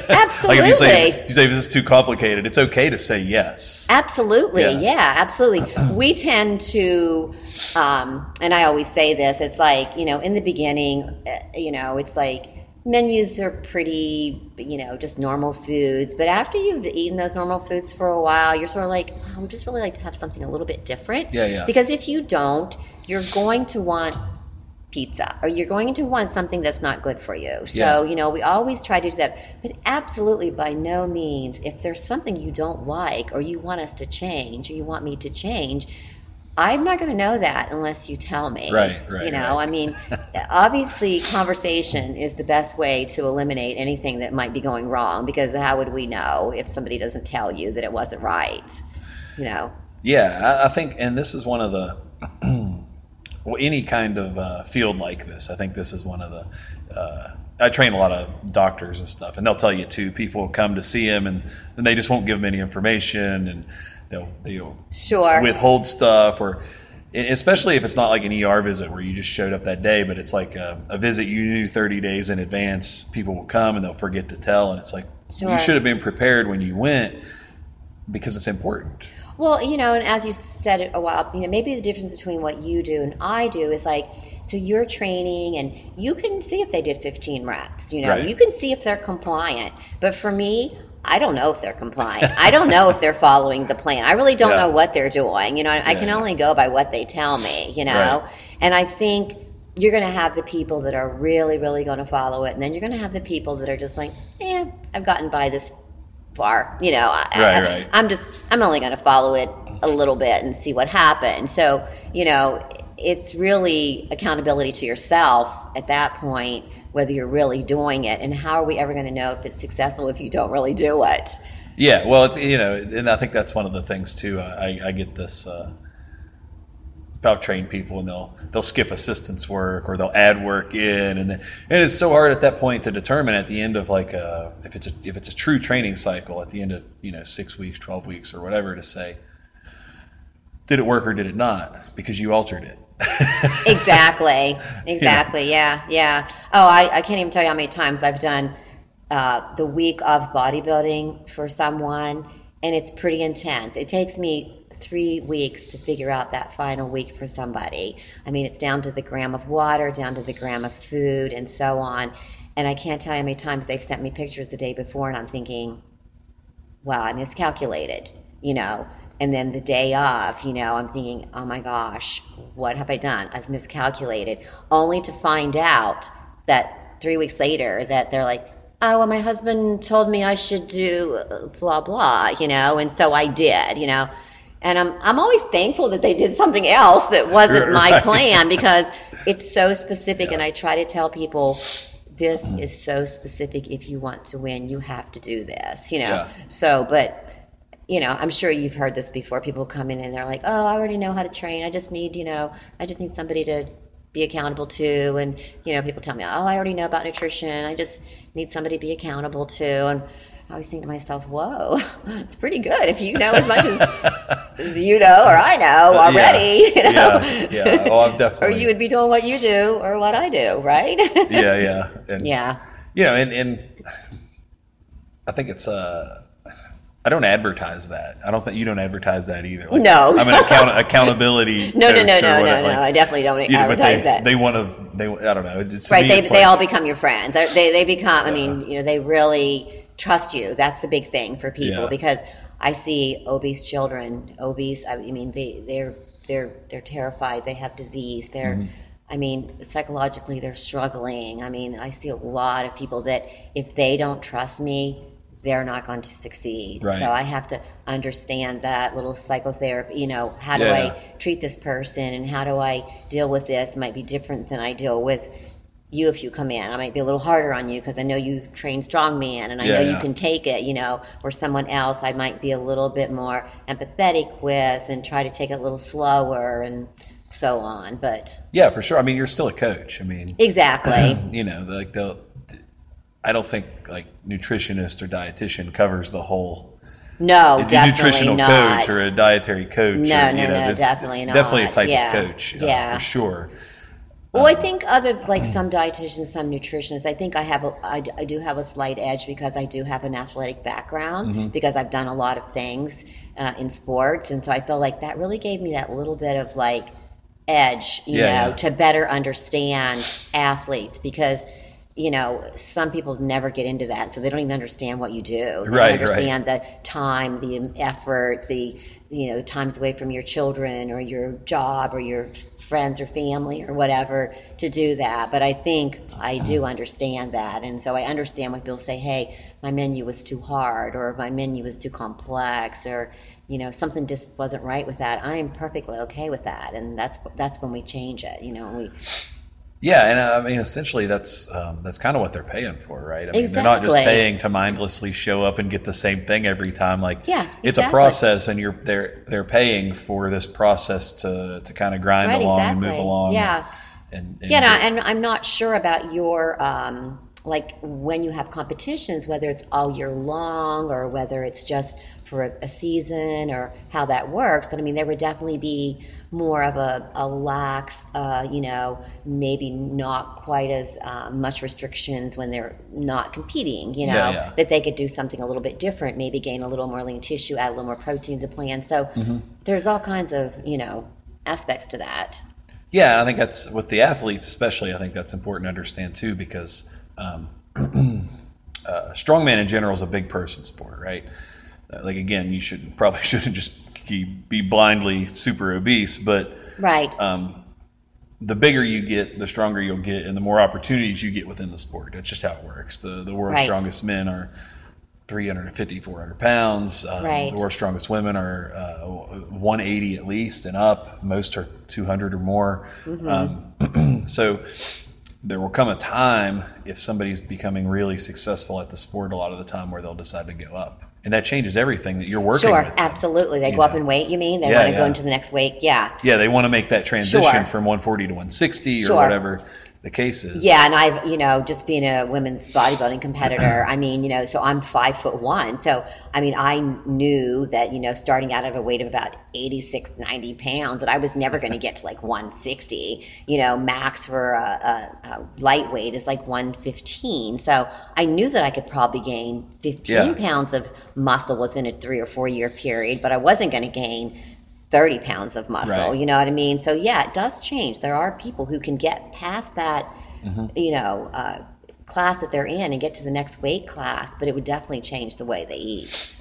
Absolutely. Like if you say this is too complicated, it's okay to say yes. Absolutely. Yeah, absolutely. We tend to, and I always say this, it's like, you know, in the beginning, you know, it's like menus are pretty, you know, just normal foods. But after you've eaten those normal foods for a while, you're sort of like, oh, I'm just really like to have something a little bit different. Yeah, yeah. Because if you don't, you're going to want pizza, or you're going to want something that's not good for you. So, you know, we always try to do that. But absolutely, by no means, if there's something you don't like, or you want us to change, or you want me to change, I'm not going to know that unless you tell me. Right. You know, right. I mean, obviously conversation is the best way to eliminate anything that might be going wrong, because how would we know if somebody doesn't tell you that it wasn't right? You know? Yeah, I think, and this is one of the... Well, any kind of field like this, I think this is one of the, I train a lot of doctors and stuff, and they'll tell you too, people come to see them and then they just won't give them any information, and they'll sure. withhold stuff, or especially if it's not like an ER visit where you just showed up that day, but it's like a visit you knew 30 days in advance, people will come and they'll forget to tell. And it's like, sure. You should have been prepared when you went, because it's important. Well, you know, and as you said a while, you know, maybe the difference between what you do and I do is like, so you're training and you can see if they did 15 reps, you know, right. You can see if they're compliant. But for me, I don't know if they're compliant. I don't know if they're following the plan. I really don't know what they're doing. You know, I can only go by what they tell me, you know, right. And I think you're going to have the people that are really, really going to follow it. And then you're going to have the people that are just like, I've gotten by this far, you know, right. I'm only going to follow it a little bit and see what happens. So, you know, it's really accountability to yourself at that point, whether you're really doing it, and how are we ever going to know if it's successful if you don't really do it? Yeah, well, it's, you know, and I think that's one of the things too. I get this. I'll train people and they'll skip assistance work, or they'll add work in, and it's so hard at that point to determine at the end of like if it's a true training cycle at the end of, you know, 6 weeks, 12 weeks or whatever, to say, did it work or did it not, because you altered it. exactly yeah I can't even tell you how many times I've done the week of bodybuilding for someone, and it's pretty intense. It takes me 3 weeks to figure out that final week for somebody. I mean, it's down to the gram of water, down to the gram of food, and so on. And I can't tell you how many times they've sent me pictures the day before, and I'm thinking, wow, I miscalculated, you know. And then the day of, you know, I'm thinking, oh my gosh, what have I done? I've miscalculated. Only to find out that 3 weeks later that they're like, oh, well, my husband told me I should do blah, blah, you know, and so I did, you know. And I'm always thankful that they did something else that wasn't my plan, because it's so specific. Yeah. And I try to tell people, this is so specific. If you want to win, you have to do this, you know. Yeah. So, but, you know, I'm sure you've heard this before. People come in and they're like, oh, I already know how to train. I just need somebody to be accountable to. And, you know, people tell me, oh, I already know about nutrition. I just need somebody to be accountable to. And I always think to myself, whoa, it's pretty good if you know as much as you know or I know already. Yeah, you know? Yeah. Oh, I'm definitely. Or you would be doing what you do or what I do, right? yeah. And, you know, and I think it's, I don't advertise that. I don't think you don't advertise that either. Like, no. I'm an accountability coach. No. I definitely don't advertise that. They I don't know. Right, they all become your friends. They become, I mean, you know, they really... trust you. That's the big thing for people, because I see obese children. I mean, they're terrified. They have disease. They're, I mean, psychologically they're struggling. I mean, I see a lot of people that if they don't trust me, they're not going to succeed. Right. So I have to understand that little psychotherapy, you know, how do I treat this person and how do I deal with this? It might be different than I deal with you if you come in. I might be a little harder on you because I know you train strongman and I know you can take it, you know, or someone else I might be a little bit more empathetic with and try to take it a little slower and so on. But yeah, for sure. I mean, you're still a coach. I mean, exactly. You know, like I don't think like nutritionist or dietitian covers the whole. No, definitely not. A nutritional coach or a dietary coach. No, definitely not. Definitely a type of coach. For sure. Well, I think other, like some dietitians, some nutritionists, I think I do have a slight edge because I do have an athletic background, because I've done a lot of things in sports. And so I feel like that really gave me that little bit of like edge, you know, to better understand athletes, because you know, some people never get into that, so they don't even understand what you do. They don't understand the time, the effort, the, you know, the times away from your children or your job or your friends or family or whatever to do that. But I think I do understand that. And so I understand when people say, hey, my menu was too hard or my menu was too complex or, you know, something just wasn't right with that. I am perfectly okay with that. And that's when we change it, you know, we... Yeah, and I mean, essentially, that's kind of what they're paying for, right? I mean, they're not just paying to mindlessly show up and get the same thing every time. Like, it's a process, and they're paying for this process to kind of grind along and move along. Yeah, and I'm not sure about your like when you have competitions, whether it's all year long or whether it's just for a season or how that works. But I mean, there would definitely be more of a lax, you know, maybe not quite as much restrictions when they're not competing, you know, that they could do something a little bit different, maybe gain a little more lean tissue, add a little more protein to the plan. So there's all kinds of, you know, aspects to that. Yeah, I think that's with the athletes especially, I think that's important to understand too, because strongman in general is a big person sport, right? Like, again, you shouldn't just be blindly super obese, but the bigger you get, the stronger you'll get, and the more opportunities you get within the sport. That's just how it works. The world's strongest men are 350, 400 pounds. The world's strongest women are 180 at least and up. Most are 200 or more. So there will come a time if somebody's becoming really successful at the sport a lot of the time where they'll decide to go up. And that changes everything that you're working with. Sure, absolutely. They go up in weight, you mean? They want to go into the next weight, Yeah, they want to make that transition from 140 to 160 or whatever the case is. Yeah, and I've, you know, just being a women's bodybuilding competitor, I mean, you know, so I'm 5'1". So, I mean, I knew that, you know, starting out at a weight of about 86, 90 pounds, that I was never going to get to like 160. You know, max for a lightweight is like 115. So I knew that I could probably gain 15 pounds of muscle within a 3 or 4 year period, but I wasn't going to gain 30 pounds of muscle, you know what I mean? So yeah, it does change. There are people who can get past that, you know, class that they're in and get to the next weight class, but it would definitely change the way they eat.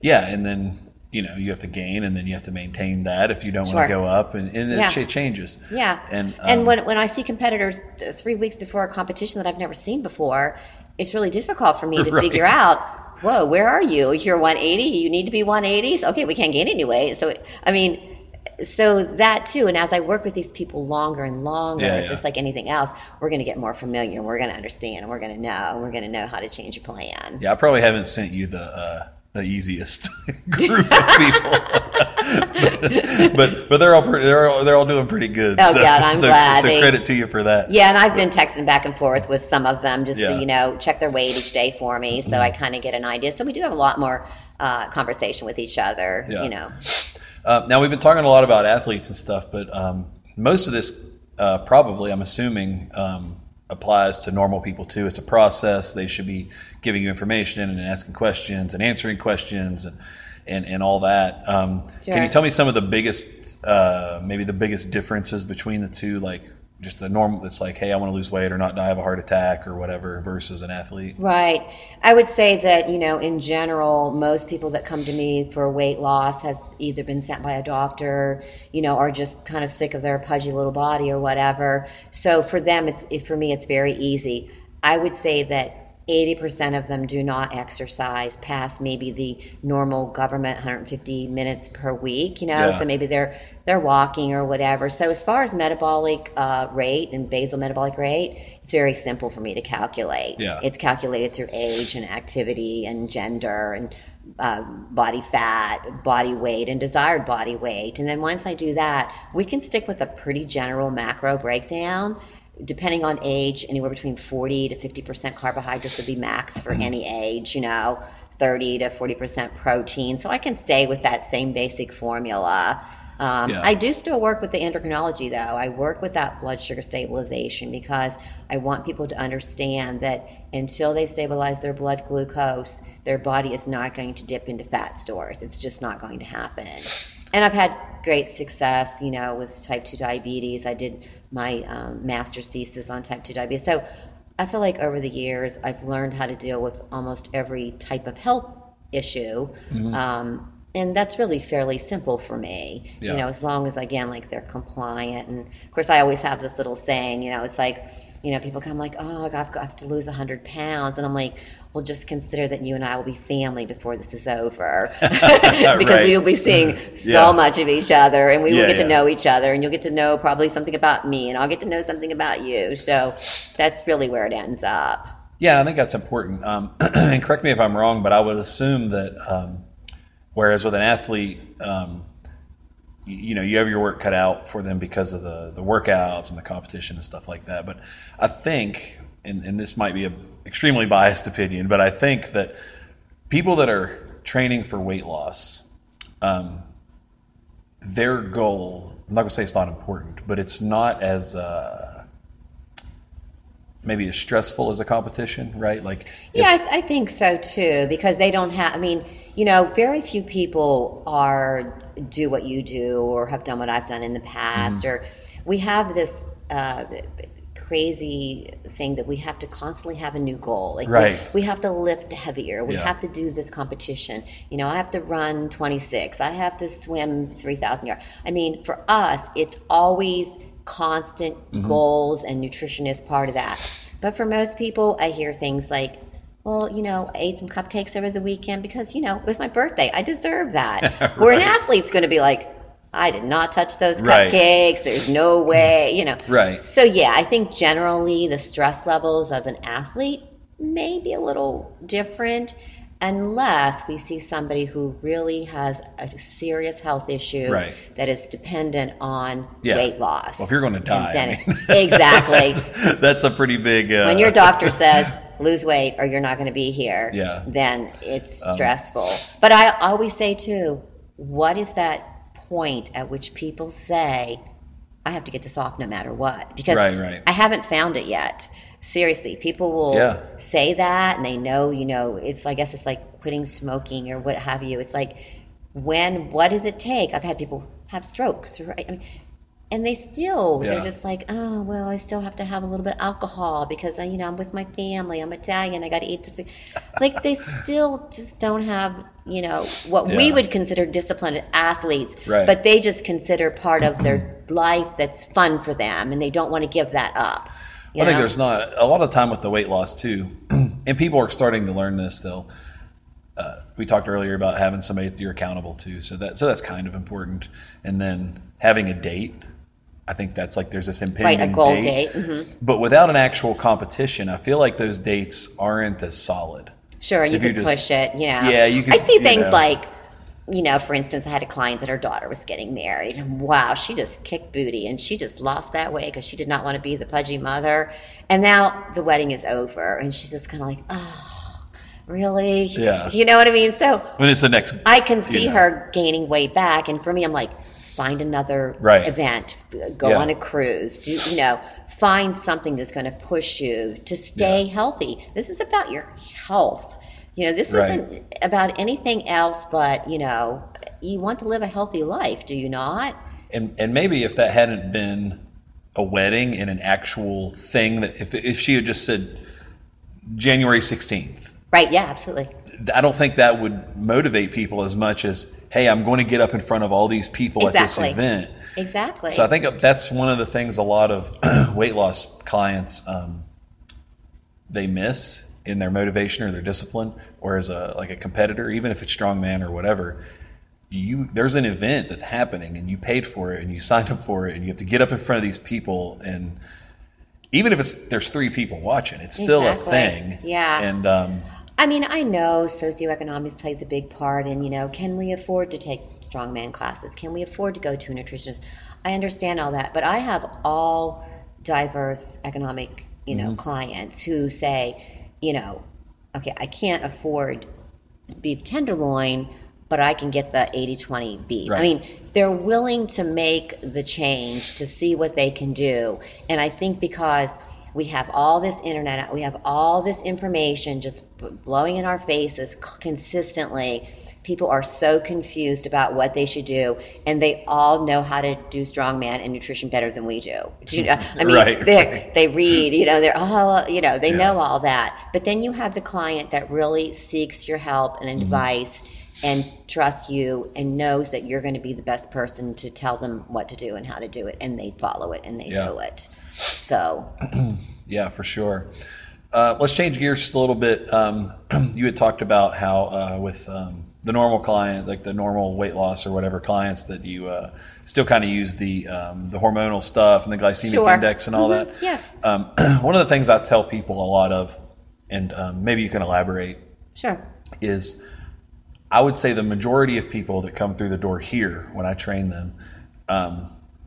Yeah, and then, you know, you have to gain and then you have to maintain that if you don't want to go up, and it changes. Yeah, and when I see competitors 3 weeks before a competition that I've never seen before, it's really difficult for me to figure out, whoa, where are you? You're 180. You need to be 180. Okay, we can't gain any weight. So, I mean, so that too. And as I work with these people longer and longer, it's just like anything else, we're going to get more familiar. And we're going to understand. And we're going to know. And we're going to know how to change your plan. Yeah, I probably haven't sent you the easiest group of people, but they're all doing pretty good. Oh, so, God, I'm glad. So credit to you for that. Yeah, and I've been texting back and forth with some of them just to, you know, check their weight each day for me, so I kind of get an idea. So we do have a lot more conversation with each other, you know. Now we've been talking a lot about athletes and stuff, but most of this probably, I'm assuming, applies to normal people too. It's a process. They should be giving you information and asking questions and answering questions and all that. Can you tell me some of the biggest, maybe the biggest differences between the two? Like just a normal, it's like, hey, I want to lose weight or not die of a heart attack or whatever versus an athlete. Right. I would say that, you know, in general, most people that come to me for weight loss has either been sent by a doctor, you know, or just kind of sick of their pudgy little body or whatever. So for them, for me, it's very easy. I would say that 80% of them do not exercise past maybe the normal government 150 minutes per week, you know, so maybe they're walking or whatever. So as far as metabolic rate and basal metabolic rate, it's very simple for me to calculate. Yeah. It's calculated through age and activity and gender and body fat, body weight, and desired body weight. And then once I do that, we can stick with a pretty general macro breakdown. Depending on age, anywhere between 40 to 50% carbohydrates would be max for any age, you know, 30 to 40% protein. So I can stay with that same basic formula. I do still work with the endocrinology, though. I work with that blood sugar stabilization because I want people to understand that until they stabilize their blood glucose, their body is not going to dip into fat stores. It's just not going to happen. And I've had great success, you know, with type 2 diabetes. I did my master's thesis on type 2 diabetes. So I feel like over the years, I've learned how to deal with almost every type of health issue. Mm-hmm. And that's really fairly simple for me, yeah. You know, as long as, again, like they're compliant. And of course, I always have this little saying, you know, it's like, you know, people come like, oh, I have to lose 100 pounds. And I'm like, well, just consider that you and I will be family before this is over. Because right. We will be seeing so yeah. much of each other, and we will get to know each other, and you'll get to know probably something about me, and I'll get to know something about you. So that's really where it ends up. Yeah, I think that's important. And correct me if I'm wrong, but I would assume that whereas with an athlete, you know, you have your work cut out for them because of the workouts and the competition and stuff like that. But I think, and this might be an extremely biased opinion, but I think that people that are training for weight loss, their goal, I'm not going to say it's not important, but it's not as maybe as stressful as a competition, right? Like, yeah, I think so too, because they don't have, I mean, you know, very few people do what you do or have done what I've done in the past, mm-hmm. or we have this crazy thing that we have to constantly have a new goal. Like right. we have to lift heavier. We yeah. have to do this competition. You know, I have to run 26. I have to swim 3,000 yards. I mean, for us, it's always constant mm-hmm. goals, and nutrition is part of that. But for most people, I hear things like, well, you know, I ate some cupcakes over the weekend because, you know, it was my birthday. I deserve that. Right. Where an athlete's going to be like, I did not touch those cupcakes. Right. There's no way, you know. Right. So, yeah, I think generally the stress levels of an athlete may be a little different unless we see somebody who really has a serious health issue right. that is dependent on yeah. weight loss. Well, if you're going to die. Then exactly. That's a pretty big... When your doctor says... lose weight or you're not going to be here, yeah. then it's stressful. But I always say, too, what is that point at which people say, I have to get this off no matter what? Because right. I haven't found it yet. Seriously, people will yeah. say that, and they know, you know, it's, I guess it's like quitting smoking or what have you. It's like, what does it take? I've had people have strokes, right? I mean, and they still, yeah. they're just like, oh, well, I still have to have a little bit of alcohol because, you know, I'm with my family. I'm Italian. I got to eat this week. Like, they still just don't have, you know, what yeah. we would consider disciplined athletes. Right. But they just consider part of their life that's fun for them, and they don't want to give that up. I think there's not a lot of time with the weight loss, too. And people are starting to learn this, though. We talked earlier about having somebody that you're accountable to. So that's kind of important. And then having a date. I think that's like there's this impending date. Right, a goal date. Mm-hmm. But without an actual competition, I feel like those dates aren't as solid. Sure, you could push it, you know. Yeah, you could. I see things like, you know, for instance, I had a client that her daughter was getting married. And wow, she just kicked booty, and she just lost that weight because she did not want to be the pudgy mother. And now the wedding is over, and she's just kind of like, oh. Really? Yeah. You know what I mean? So when it's the next, I can see her gaining weight back, and for me, I'm like, find another event, go on a cruise, do, you know, find something that's going to push you to stay healthy. This is about your health. You know, this isn't about anything else but, you know, you want to live a healthy life, do you not? And maybe if that hadn't been a wedding and an actual thing, that if she had just said January 16th. Right, yeah, absolutely. I don't think that would motivate people as much as, hey, I'm going to get up in front of all these people at this event. Exactly. So I think that's one of the things a lot of weight loss clients, they miss in their motivation or their discipline, or as a competitor, even if it's strongman or whatever. There's an event that's happening, and you paid for it, and you signed up for it, and you have to get up in front of these people, and even if there's 3 people watching, it's still a thing. Yeah. And I mean, I know socioeconomics plays a big part in, you know, can we afford to take strongman classes? Can we afford to go to a nutritionist? I understand all that, but I have all diverse economic, you know, mm-hmm. clients who say, you know, okay, I can't afford beef tenderloin, but I can get the 80-20 beef. Right. I mean, they're willing to make the change to see what they can do. And I think because we have all this internet, we have all this information just blowing in our faces consistently, People are so confused about what they should do, and they all know how to do strongman and nutrition better than we do. You know? I mean, they read, you know, they're they know all that. But then you have the client that really seeks your help and advice and trusts you and knows that you're going to be the best person to tell them what to do and how to do it, and they follow it and they do it. So, yeah, for sure. Let's change gears just a little bit. You had talked about how with the normal client, like the normal weight loss or whatever clients, that you still kind of use the hormonal stuff and the glycemic index and all that. Yes. One of the things I tell people a lot of, and maybe you can elaborate. Sure. Is I would say the majority of people that come through the door here when I train them,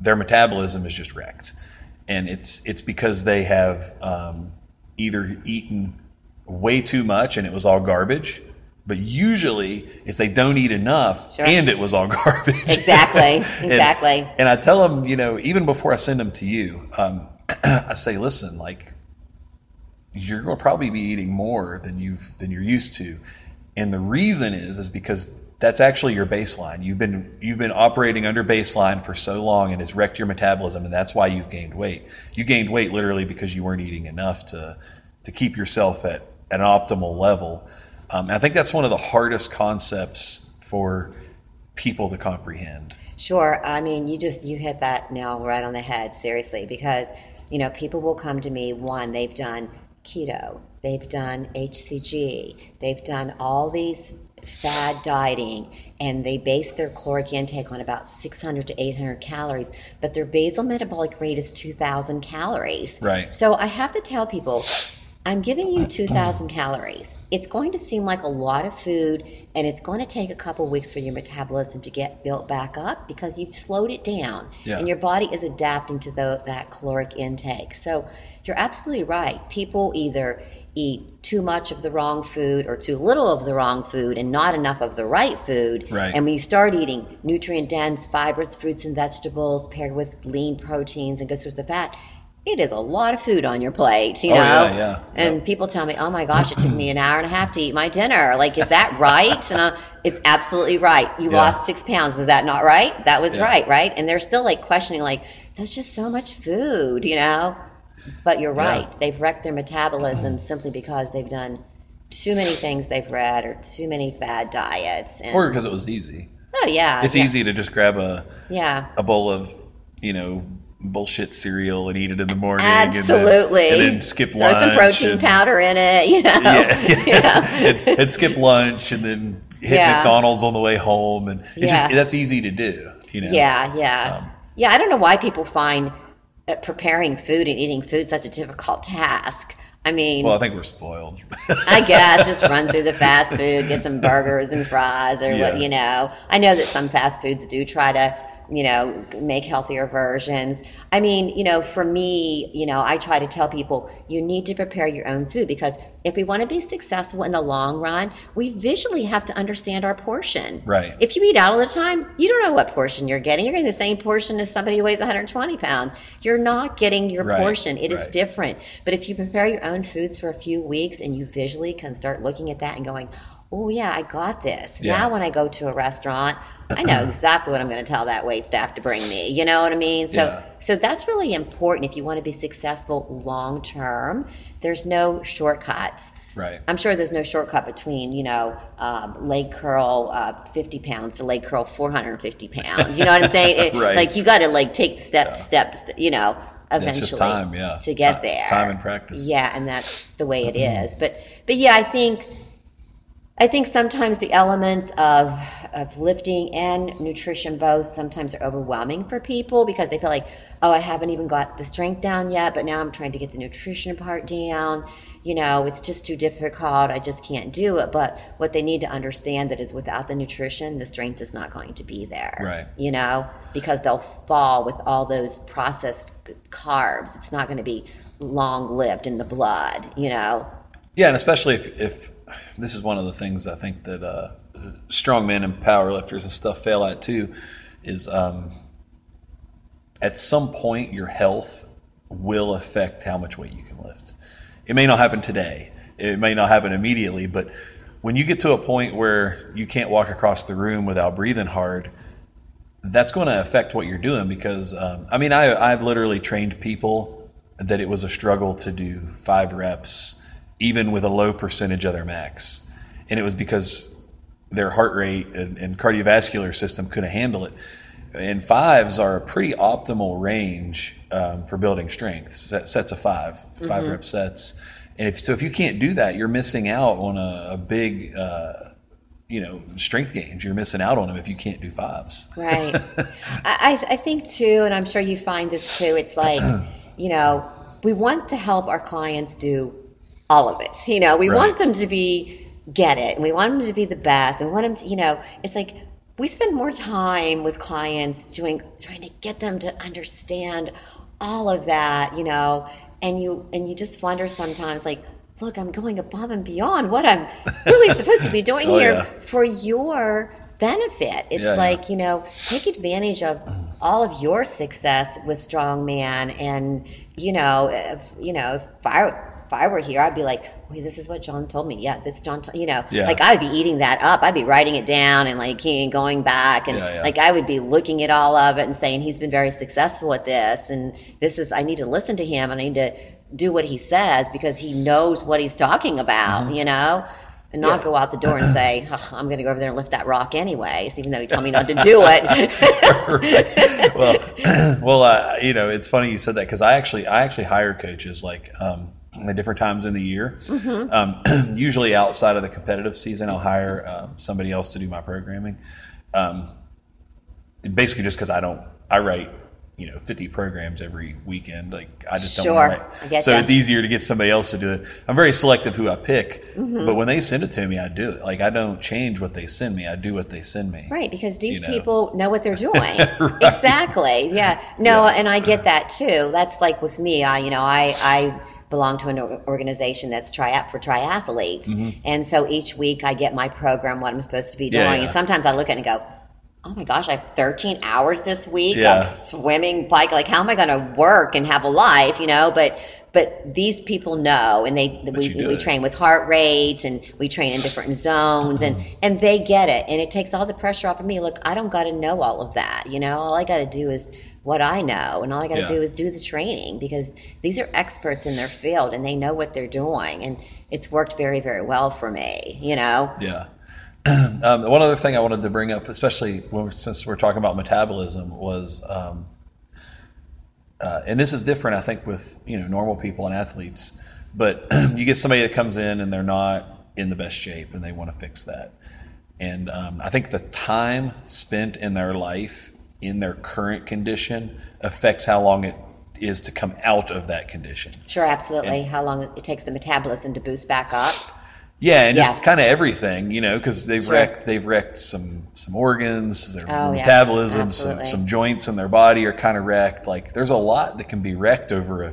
their metabolism is just wrecked, and it's because they have either eaten way too much and it was all garbage. But usually it's they don't eat enough and it was all garbage. Exactly. And I tell them, you know, even before I send them to you, I say, listen, like, you're going to probably be eating more than you're used to. And the reason is because that's actually your baseline. You've been operating under baseline for so long, and it's wrecked your metabolism. And that's why you've gained weight. You gained weight literally because you weren't eating enough to keep yourself at an optimal level. I think that's one of the hardest concepts for people to comprehend. Sure. I mean, you hit that nail right on the head, seriously, because, you know, people will come to me, they've done keto, they've done HCG, they've done all these fad dieting, and they base their caloric intake on about 600 to 800 calories, but their basal metabolic rate is 2,000 calories. Right. So I have to tell people, I'm giving you 2,000 calories. It's going to seem like a lot of food, and it's going to take a couple weeks for your metabolism to get built back up because you've slowed it down, and your body is adapting to that caloric intake. So you're absolutely right. People either eat too much of the wrong food or too little of the wrong food and not enough of the right food. Right. And when you start eating nutrient-dense, fibrous fruits and vegetables paired with lean proteins and good sources of fat, it is a lot of food on your plate, you know? Yeah. And people tell me, oh my gosh, it took me an hour and a half to eat my dinner. Like, is that right? And it's absolutely right. You lost 6 pounds. Was that not right? That was right? And they're still like questioning, like, that's just so much food, you know? But you're right. Yeah. They've wrecked their metabolism simply because they've done too many things they've read or too many fad diets. Or because it was easy. Oh, yeah. It's easy to just grab a bowl of, you know, bullshit cereal and eat it in the morning. Absolutely. And then skip lunch. Throw some protein powder in it, you know. And skip lunch and then hit McDonald's on the way home. And it that's easy to do, you know. Yeah, I don't know why people find preparing food and eating food such a difficult task. I mean, well, I think we're spoiled. I guess just run through the fast food, get some burgers and fries or what, you know. I know that some fast foods do try to, you know, make healthier versions. I mean, you know, for me, you know, I try to tell people you need to prepare your own food, because if we want to be successful in the long run, we visually have to understand our portion. Right. If you eat out all the time, you don't know what portion you're getting. You're getting the same portion as somebody who weighs 120 pounds. You're not getting your portion. It is different. But if you prepare your own foods for a few weeks and you visually can start looking at that and going, oh yeah, I got this. Yeah. Now when I go to a restaurant, I know exactly what I'm going to tell that waitstaff to bring me. You know what I mean? So that's really important if you want to be successful long term. There's no shortcuts. Right. I'm sure there's no shortcut between, you know, leg curl 50 pounds to leg curl 450 pounds. You know what I'm saying? Like, you got to like take steps, you know, eventually just time, to get there. Time and practice. Yeah, and that's the way it is. But yeah, I think sometimes the elements of lifting and nutrition both sometimes are overwhelming for people because they feel like, oh, I haven't even got the strength down yet, but now I'm trying to get the nutrition part down. You know, it's just too difficult. I just can't do it. But what they need to understand that is without the nutrition, the strength is not going to be there. Right. You know, because they'll fall with all those processed carbs. It's not going to be long-lived in the blood, you know. Yeah, and especially if this is one of the things I think that strongmen and powerlifters and stuff fail at too, is at some point your health will affect how much weight you can lift. It may not happen today. It may not happen immediately, but when you get to a point where you can't walk across the room without breathing hard, that's going to affect what you're doing because, I've literally trained people that it was a struggle to do 5 reps, even with a low percentage of their max. And it was because their heart rate and cardiovascular system couldn't handle it. And 5s are a pretty optimal range for building strength, sets of 5 mm-hmm. rep sets. And if you can't do that, you're missing out on a big, strength gains. You're missing out on them if you can't do 5s. Right. I think too, and I'm sure you find this too, it's like, we want to help our clients do all of it. We right. want them to get it, and we want them to be the best, and we want them to, it's like we spend more time with clients trying to get them to understand all of that, and you just wonder sometimes, like, look, I'm going above and beyond what I'm really supposed to be doing here for your benefit. It's take advantage of all of your success with Strongman, and if I were here, I'd be like, wait, this is what John told me. Yeah, this John, like I'd be eating that up. I'd be writing it down and like going back and like I would be looking at all of it and saying he's been very successful at this. And this is, I need to listen to him and I need to do what he says because he knows what he's talking about, mm-hmm. And not go out the door and say, I'm going to go over there and lift that rock anyways, even though he told me not to do it. Right. Well, it's funny you said that because I actually hire coaches like, at different times in the year. Mm-hmm. Usually outside of the competitive season, I'll hire somebody else to do my programming. Basically just because I write, 50 programs every weekend. Like I just don't want to write. So it's easier to get somebody else to do it. I'm very selective who I pick, mm-hmm. but when they send it to me, I do it. Like I don't change what they send me. I do what they send me. Right. Because these people know what they're doing. Right. Exactly. Yeah. No. Yeah. And I get that too. That's like with me, I belong to an organization that's for triathletes. Mm-hmm. And so each week I get my program, what I'm supposed to be doing. Yeah. And sometimes I look at it and go, oh my gosh, I have 13 hours this week. Yeah. I'm swimming, bike, like how am I going to work and have a life, But these people know, and we train with heart rate, and we train in different zones, and they get it. And it takes all the pressure off of me. Look, I don't got to know all of that, All I got to do is what I know, and all I got to do is do the training, because these are experts in their field and they know what they're doing, and it's worked very, very well for me, Yeah. One other thing I wanted to bring up, especially since we're talking about metabolism, was, and this is different, I think, with normal people and athletes, but you get somebody that comes in and they're not in the best shape and they want to fix that, and I think the time spent in their life in their current condition affects how long it is to come out of that condition. Sure, absolutely. And how long it takes the metabolism to boost back up. Yeah, and just kind of everything, because they've wrecked some organs, their metabolism, some joints in their body are kind of wrecked. Like there's a lot that can be wrecked over a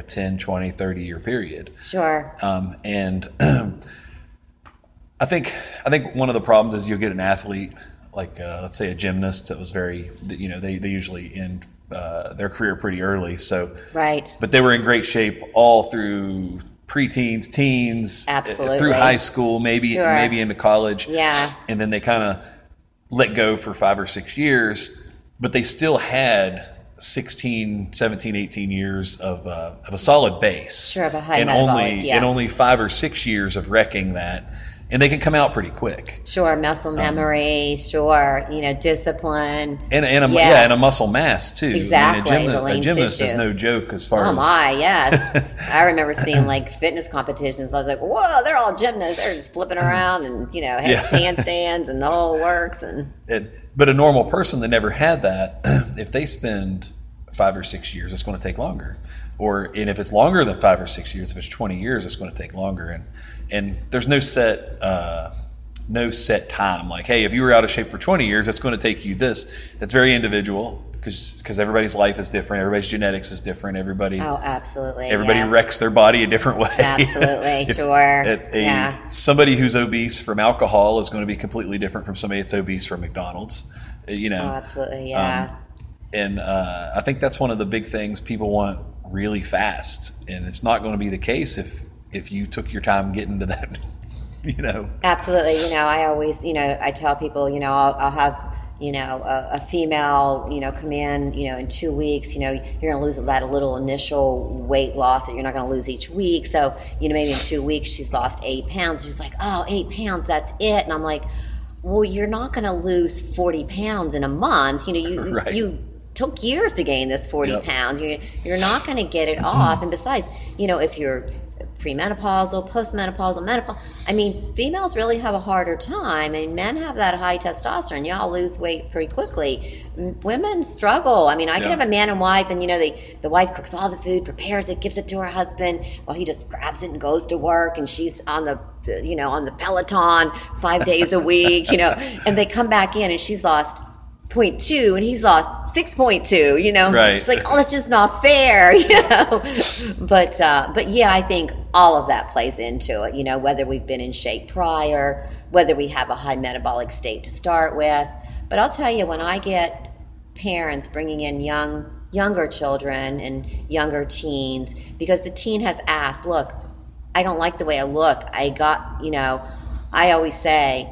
10, 20, 30-year period. Sure. And I think one of the problems is you'll get an athlete, like let's say a gymnast that was very, they usually end their career pretty early. So right, but they were in great shape all through preteens, teens, through high school, maybe into college. Yeah, and then they kind of let go for 5 or 6 years, but they still had 16, 17, 18 years of a solid base. Sure, of a high metabolic, and only 5 or 6 years of wrecking that. And they can come out pretty quick. Sure, muscle memory. Discipline. And a muscle mass too. Exactly. I mean, a gymnast is no joke as far as. Oh my, yes. I remember seeing like fitness competitions. I was like, whoa, they're all gymnasts. They're just flipping around and handstands and the whole works. But a normal person that never had that, if they spend 5 or 6 years, it's going to take longer. And if it's longer than 5 or 6 years, if it's 20 years, it's going to take longer. And there's no set time. Like, hey, if you were out of shape for 20 years, it's going to take you this. That's very individual because everybody's life is different. Everybody's genetics is different. Everybody wrecks their body a different way. Absolutely, somebody who's obese from alcohol is going to be completely different from somebody that's obese from McDonald's. Oh, absolutely, yeah. And I think that's one of the big things people want really fast, and it's not going to be the case if you took your time getting to that you know. Absolutely. You know, I always, I tell people, I'll have, a female, come in, in 2 weeks, you're going to lose that little initial weight loss that you're not going to lose each week. So, maybe in 2 weeks she's lost 8 pounds. She's like, oh, 8 pounds, that's it. And I'm like, well, you're not going to lose 40 pounds in a month. Right. You took years to gain this 40 yep. pounds. You're not going to get it off. And besides, if you're premenopausal, postmenopausal, menopausal. I mean, females really have a harder time, and men have that high testosterone. Y'all lose weight pretty quickly. Women struggle. I mean, I yeah. can have a man and wife, and the wife cooks all the food, prepares it, gives it to her husband, while he just grabs it and goes to work, and she's on the Peloton 5 days a week, and they come back in, and she's lost 0.2 and he's lost 6.2, Right. It's like, oh, that's just not fair, But yeah, I think all of that plays into it, whether we've been in shape prior, whether we have a high metabolic state to start with. But I'll tell you, when I get parents bringing in younger children and younger teens, because the teen has asked, look, I don't like the way I look. I got, I always say,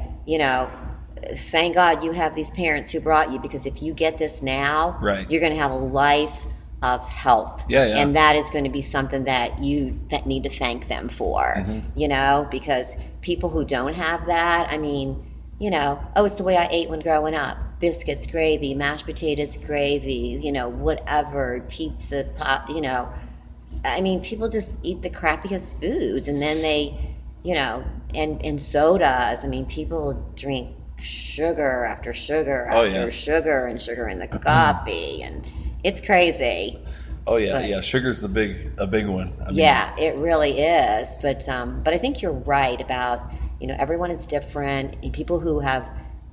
thank God you have these parents who brought you, because if you get this now, right. you're going to have a life of health. Yeah. And that is going to be something that you need to thank them for, mm-hmm. Because people who don't have that, I mean, it's the way I ate when growing up. Biscuits, gravy, mashed potatoes, gravy, whatever, pizza, pop, I mean, people just eat the crappiest foods, and then they, and sodas. I mean, people drink sugar after sugar after sugar, and sugar in the coffee, and it's crazy. Oh yeah, but, yeah. Sugar's a big one. I mean, yeah, it really is. But I think you're right about everyone is different, and people who have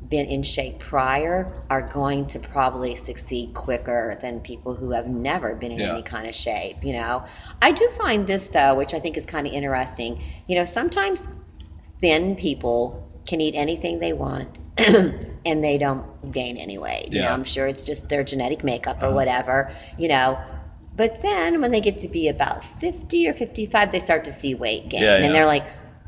been in shape prior are going to probably succeed quicker than people who have never been in any kind of shape. I do find this though, which I think is kind of interesting. Sometimes thin people can eat anything they want and they don't gain any weight. I'm sure it's just their genetic makeup or whatever, But then when they get to be about 50 or 55, they start to see weight gain. And they're like,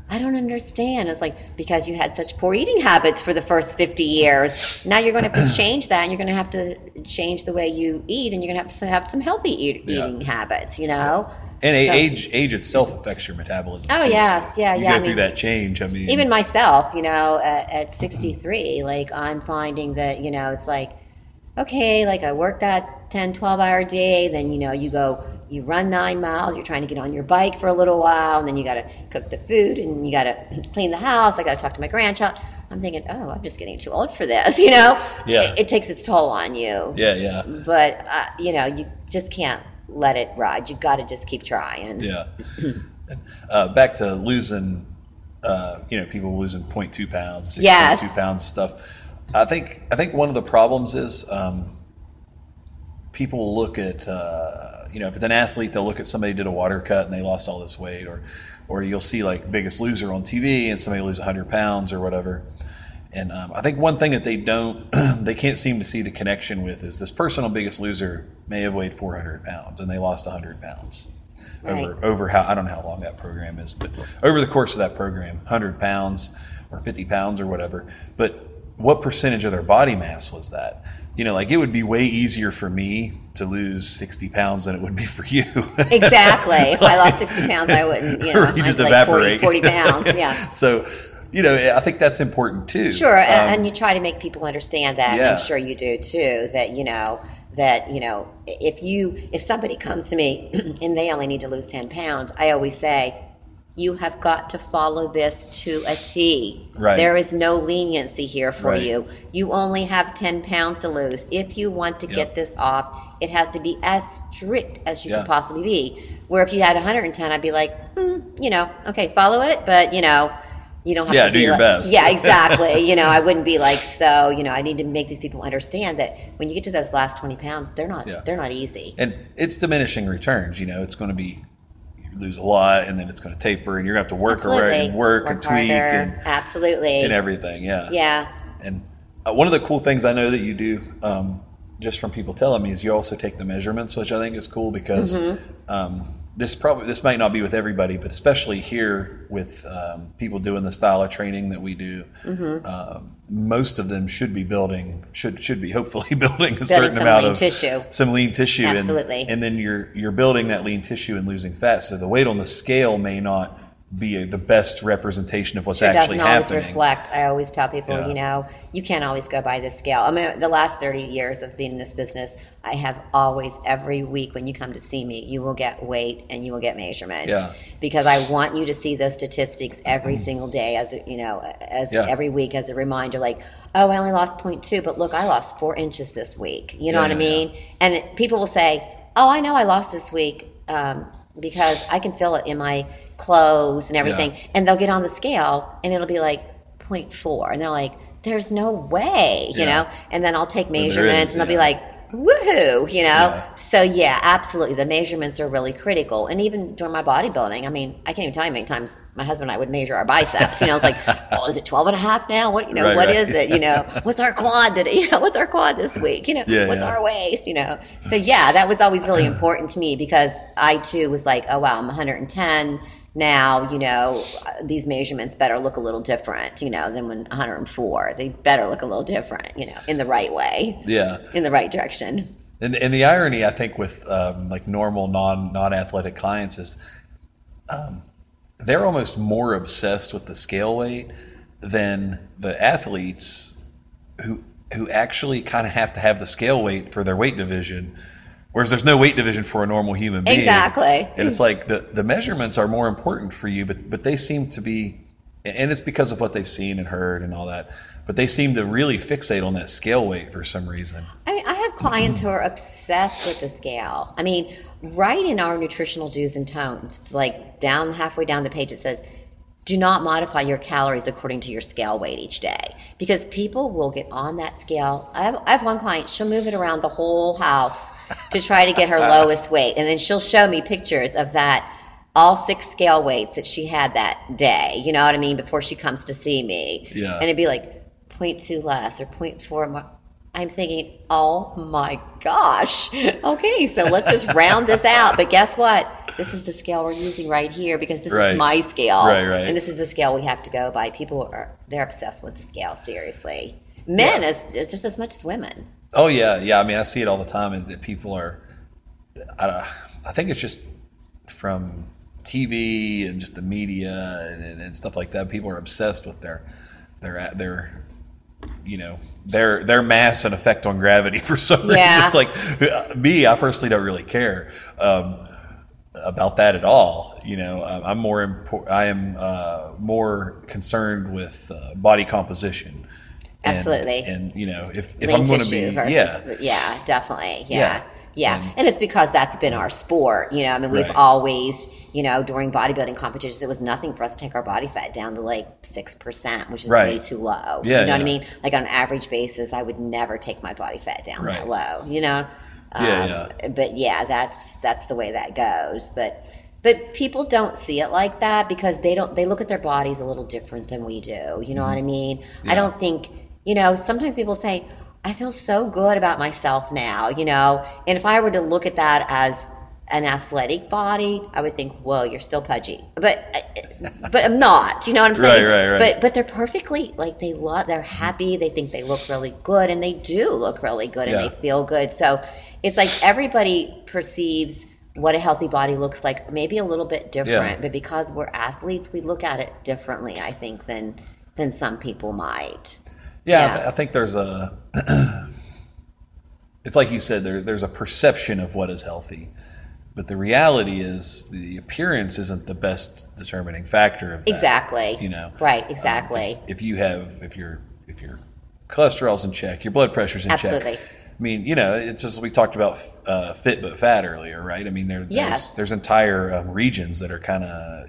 I don't understand. It's like, because you had such poor eating habits for the first 50 years. Now you're going to have to change that, and you're going to have to change the way you eat, and you're going to have some healthy eating habits, And so, age itself affects your metabolism. Oh, too, yes. So you go through that change. I mean, even myself, at 63, like, I'm finding that, it's like, okay, like, I work that 10, 12-hour day. Then, you go, you run 9 miles. You're trying to get on your bike for a little while. And then you got to cook the food. And you got to clean the house. I got to talk to my grandchild. I'm thinking, oh, I'm just getting too old for this, Yeah. It takes its toll on you. Yeah. But, you just can't let it ride. You got to just keep trying. Yeah. Back to losing, people losing 0.2 pounds, 6.2 pounds of stuff. I think one of the problems is people look at, if it's an athlete, they'll look at somebody did a water cut and they lost all this weight, or you'll see like Biggest Loser on TV and somebody lose 100 pounds or whatever. And I think one thing that they can't seem to see the connection with is this person on Biggest Loser may have weighed 400 pounds and they lost 100 pounds over how, I don't know how long that program is, but over the course of that program, 100 pounds or 50 pounds or whatever. But what percentage of their body mass was that? Like, it would be way easier for me to lose 60 pounds than it would be for you. Exactly. If I lost 60 pounds, I wouldn't, you just evaporate. 40 pounds. Yeah. So, I think that's important too. Sure, and you try to make people understand that. Yeah. I'm sure you do too. That if somebody comes to me and they only need to lose 10 pounds, I always say, you have got to follow this to a T. Right. There is no leniency here for you. You only have 10 pounds to lose. If you want to get this off, it has to be as strict as you can possibly be. Where if you had 110, I'd be like, okay, follow it, but you don't have to do your best. Yeah, exactly. I wouldn't be like, so, I need to make these people understand that when you get to those last 20 pounds, they're not easy. And it's diminishing returns, it's going to be, you lose a lot and then it's going to taper and you're going to have to work around and work and tweak harder. And and everything. Yeah. Yeah. And one of the cool things I know that you do, just from people telling me, is you also take the measurements, which I think is cool because, This might not be with everybody, but especially here with people doing the style of training that we do, mm-hmm. Most of them should be hopefully building a certain amount of tissue, some lean tissue, absolutely. And then you're building that lean tissue and losing fat, so the weight on the scale may not be the best representation of what's actually happening. Doesn't always reflect. I always tell people, yeah. You can't always go by the scale. I mean, the last 30 years of being in this business, I have always, every week when you come to see me, you will get weight and you will get measurements. Yeah. Because I want you to see those statistics every single day as every week as a reminder, like, oh, I only lost 0.2, but look, I lost 4 inches this week. You know what I mean? Yeah. And people will say, oh, I know I lost this week because I can feel it in my clothes and everything, and they'll get on the scale and it'll be like 0.4 and they're like, there's no way, you know, and then I'll take measurements and I'll be like, woohoo, so absolutely, the measurements are really critical. And even during my bodybuilding, I mean, I can't even tell you how many times my husband and I would measure our biceps, I was like, oh, is it 12 and a half now? What is it, what's our quad today? What's our quad this week, what's our waist, so that was always really important to me, because I too was like, oh wow, I'm 110 now, these measurements better look a little different, than when 104. They better look a little different, in the right way. Yeah. In the right direction. And the irony, I think, with like normal non-athletic clients is they're almost more obsessed with the scale weight than the athletes who actually kind of have to have the scale weight for their weight division. Whereas there's no weight division for a normal human being. Exactly. And it's like the measurements are more important for you, but they seem to be, and it's because of what they've seen and heard and all that, but they seem to really fixate on that scale weight for some reason. I mean, I have clients who are obsessed with the scale. I mean, right in our nutritional do's and tones, it's like halfway down the page, it says, do not modify your calories according to your scale weight each day, because people will get on that scale. I have one client, she'll move it around the whole house to try to get her lowest weight, and then she'll show me pictures of that, all 6 scale weights that she had that day, you know what I mean, before she comes to see me. Yeah. And it'd be like 0.2 less or 0.4 more. I'm thinking, oh my gosh, okay, so let's just round this out. But guess what? This is the scale we're using right here, because this is my scale. Right. And this is the scale we have to go by. People they're obsessed with the scale, seriously. Men, it's just as much as women. Oh, yeah. I mean, I see it all the time, and that people are, I think it's just from TV and just the media and stuff like that. People are obsessed with their their mass and effect on gravity for some reason. It's like, me, I personally don't really care about that at all. I'm more concerned with body composition. Absolutely. And if lean I'm going to be versus, definitely. Yeah. And it's because that's been our sport. We've always, during bodybuilding competitions, it was nothing for us to take our body fat down to like 6%, which is way too low. Yeah, you know what I mean? Like, on an average basis, I would never take my body fat down that low, But that's the way that goes. But people don't see it like that, because they look at their bodies a little different than we do. You know what I mean? Yeah. I don't think, sometimes people say, I feel so good about myself now, and if I were to look at that as an athletic body, I would think, whoa, you're still pudgy, but I'm not, you know what I'm saying? Right. But they're perfectly, like, they're happy, they think they look really good, and they do look really good, and they feel good. So it's like everybody perceives what a healthy body looks like maybe a little bit different, but because we're athletes, we look at it differently, I think, than some people might. I think there's a it's like you said, there's a perception of what is healthy, but the reality is the appearance isn't the best determining factor of that. Exactly. Right, exactly. If you have if your cholesterol's in check, your blood pressure's in check. I mean, it's just, we talked about fit but fat earlier, right? I mean, there's entire regions that are kind of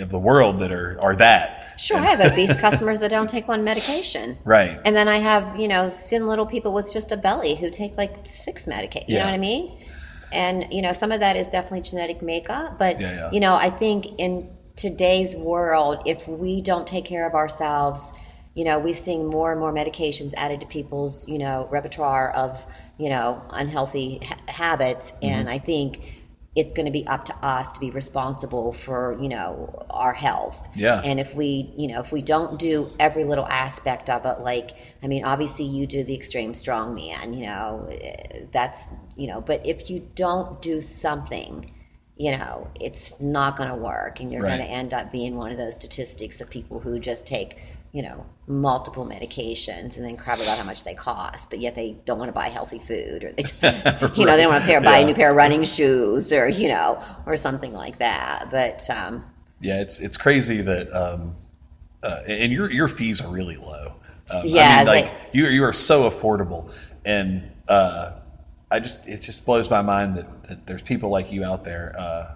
of the world that are that. Sure, I have obese customers that don't take one medication. Right. And then I have, thin little people with just a belly who take like 6 medications, you know what I mean? And, some of that is definitely genetic makeup, but, I think in today's world, if we don't take care of ourselves, we're seeing more and more medications added to people's, repertoire of, unhealthy habits. Mm-hmm. And I think it's going to be up to us to be responsible for, you know, our health. Yeah. And if we, you know, if we don't do every little aspect of it, like, I mean, obviously you do the extreme strongman, you know, that's, you know, but if you don't do something, you know, it's not going to work. And you're right. going to end up being one of those statistics of people who just take, you know, multiple medications and then crap about how much they cost, but yet they don't want to buy healthy food, or they, you know, they don't want to buy a new pair of running shoes, or, you know, or something like that. But yeah, it's crazy that and your fees are really low. I mean, like you are so affordable, and it just blows my mind that there's people like you out there.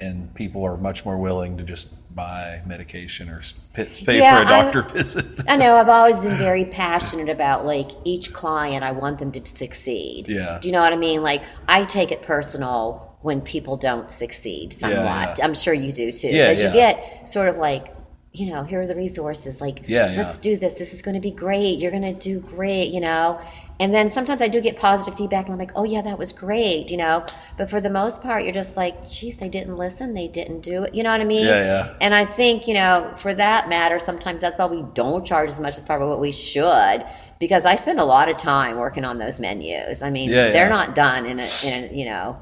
And people are much more willing to just buy medication or pay for a doctor visit. I know. I've always been very passionate about, like, each client, I want them to succeed. Yeah. Do you know what I mean? Like, I take it personal when people don't succeed somewhat. Yeah, yeah. I'm sure you do, too. Yeah, because you get sort of like, you know, here are the resources. Like, let's do this. This is going to be great. You're going to do great, you know. And then sometimes I do get positive feedback, and I'm like, oh, yeah, that was great, you know. But for the most part, you're just like, geez, they didn't listen. They didn't do it. You know what I mean? Yeah, yeah. And I think, you know, for that matter, sometimes that's why we don't charge as much as probably what we should, because I spend a lot of time working on those menus. I mean, they're not done in a, you know,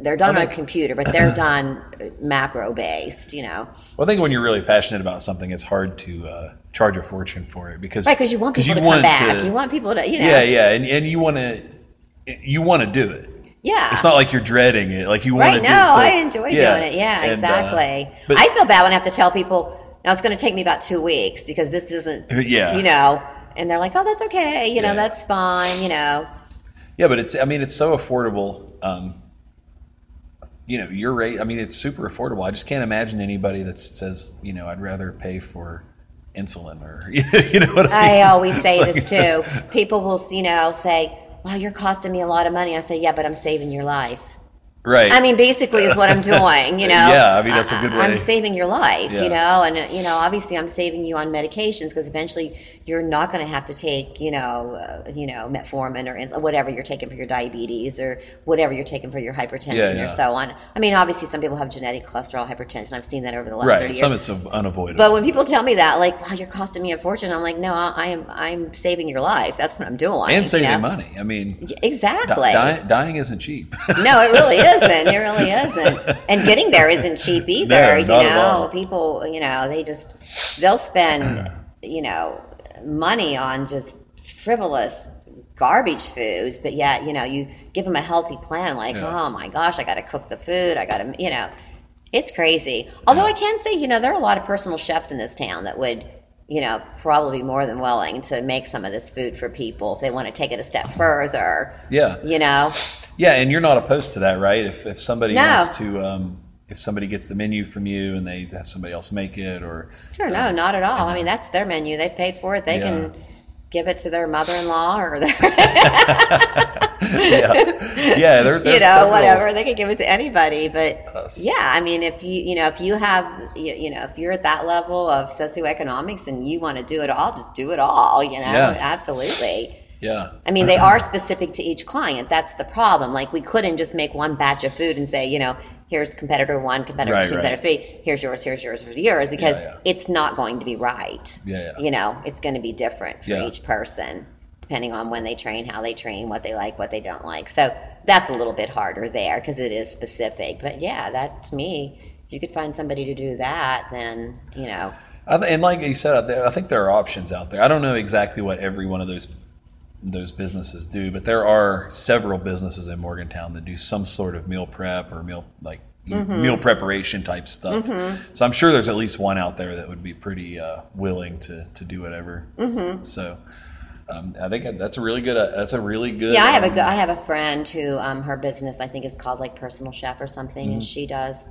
they're done on a computer, but they're done macro-based, you know. Well, I think when you're really passionate about something, it's hard to charge a fortune for it, because you want people to come back. You want people to, you know. Yeah, yeah, and you want to do it. Yeah. It's not like you're dreading it. Like, you want to do it. Right, no, I enjoy doing it. Yeah, and, exactly. But I feel bad when I have to tell people, now it's going to take me about 2 weeks because this isn't, you know, and they're like, oh, that's okay, you know, that's fine, you know. Yeah, but it's, I mean, it's so affordable. You know, your rate, I mean, it's super affordable. I just can't imagine anybody that says, you know, I'd rather pay for insulin, or, you know what I mean? I always say this too. People will, you know, say, well, you're costing me a lot of money. I say, yeah, but I'm saving your life. Right. I mean, basically is what I'm doing, you know. Yeah, I mean, that's a good way. I'm saving your life, you know, and, you know, obviously I'm saving you on medications, because eventually you're not going to have to take, you know, metformin or whatever you're taking for your diabetes, or whatever you're taking for your hypertension or so on. I mean, obviously some people have genetic cholesterol hypertension. I've seen that over the last 30 years. Some it's unavoidable. But when people tell me that, like, wow, you're costing me a fortune, I'm like, no, I'm saving your life. That's what I'm doing. And saving money. I mean. Exactly. Dying isn't cheap. No, it really is. It really isn't, and getting there isn't cheap either. No, you know, people, you know, they'll spend, you know, money on just frivolous garbage foods, but yet, you know, you give them a healthy plan, like, oh my gosh, I got to cook the food, I got to, you know, it's crazy. Although I can say, you know, there are a lot of personal chefs in this town that would, you know, probably be more than willing to make some of this food for people if they want to take it a step further. Yeah, you know. Yeah, and you're not opposed to that, right? If somebody wants to, if somebody gets the menu from you and they have somebody else make it, or no, not at all. I mean, that's their menu; they paid for it. They can give it to their mother-in-law or their they're you know, several, whatever. They can give it to anybody, but I mean, if you have, you know, if you're at that level of socioeconomics and you want to do it all, just do it all. You know, absolutely. Yeah. I mean, they are specific to each client. That's the problem. Like, we couldn't just make one batch of food and say, you know, here's competitor 1, competitor 2, competitor 3, here's yours, because it's not going to be right. Yeah, yeah. You know, it's going to be different for each person, depending on when they train, how they train, what they like, what they don't like. So that's a little bit harder there, because it is specific. But yeah, that, to me, if you could find somebody to do that, then, you know. And like you said, I think there are options out there. I don't know exactly what every one of those businesses do, but there are several businesses in Morgantown that do some sort of meal prep or meal preparation type stuff. Mm-hmm. So I'm sure there's at least one out there that would be pretty willing to do whatever. Mm-hmm. So I think that's a really good. Yeah, I have a friend who her business I think is called like Personal Chef or something, and she does.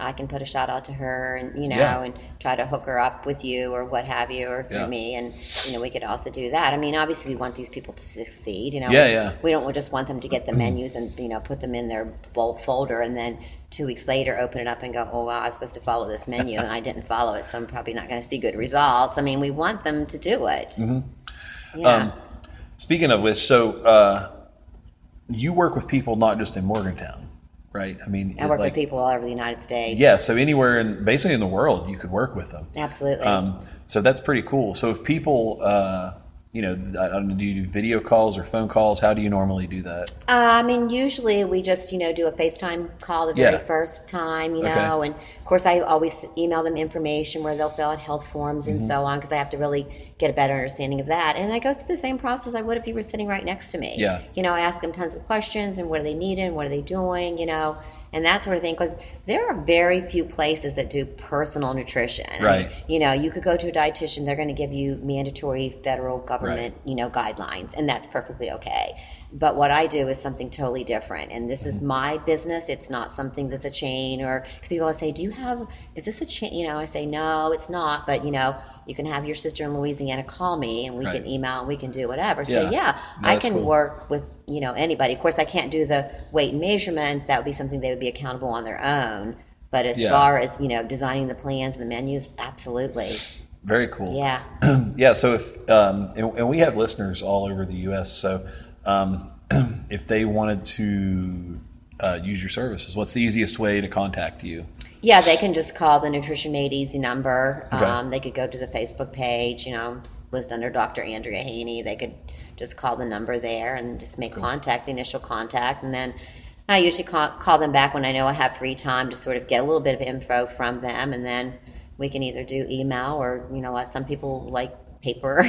I can put a shout out to her, and you know, and try to hook her up with you or what have you, or through me, and you know, we could also do that. I mean, obviously, we want these people to succeed. You know, we don't just want them to get the menus and you know put them in their bulk folder and then 2 weeks later open it up and go, oh wow, I was supposed to follow this menu and I didn't follow it, so I'm probably not going to see good results. I mean, we want them to do it. Mm-hmm. Yeah. Speaking of which, so you work with people not just in Morgantown. right? I mean, I work with people all over the United States. Yeah, so anywhere in basically in the world, you could work with them. Absolutely. So that's pretty cool. So if people, do you do video calls or phone calls? How do you normally do that? Usually we just, do a FaceTime call the very first time, and of course I always email them information where they'll fill out health forms and so on, because I have to really get a better understanding of that. And I go through the same process I would if he were sitting right next to me. Yeah. I ask them tons of questions and what are they needing and what are they doing, and that sort of thing, because there are very few places that do personal nutrition. Right. You could go to a dietitian; they're going to give you mandatory federal government, guidelines, and that's perfectly okay. But what I do is something totally different, and this is my business. It's not something that's a chain, or because people always say, is this a chain? I say, no, it's not. But you can have your sister in Louisiana call me, and we can email, and we can do whatever. So I can work with anybody. Of course, I can't do the weight and measurements. That would be something they would be accountable on their own. But as far as designing the plans and the menus, absolutely. Very cool. Yeah. Yeah. So if and we have listeners all over the U.S. So. If they wanted to use your services, what's the easiest way to contact you? Yeah, they can just call the Nutrition Made Easy number. Okay. They could go to the Facebook page, list under Dr. Andrea Haney. They could just call the number there and just make contact, the initial contact. And then I usually call them back when I know I have free time to sort of get a little bit of info from them. And then we can either do email or, some people like paper,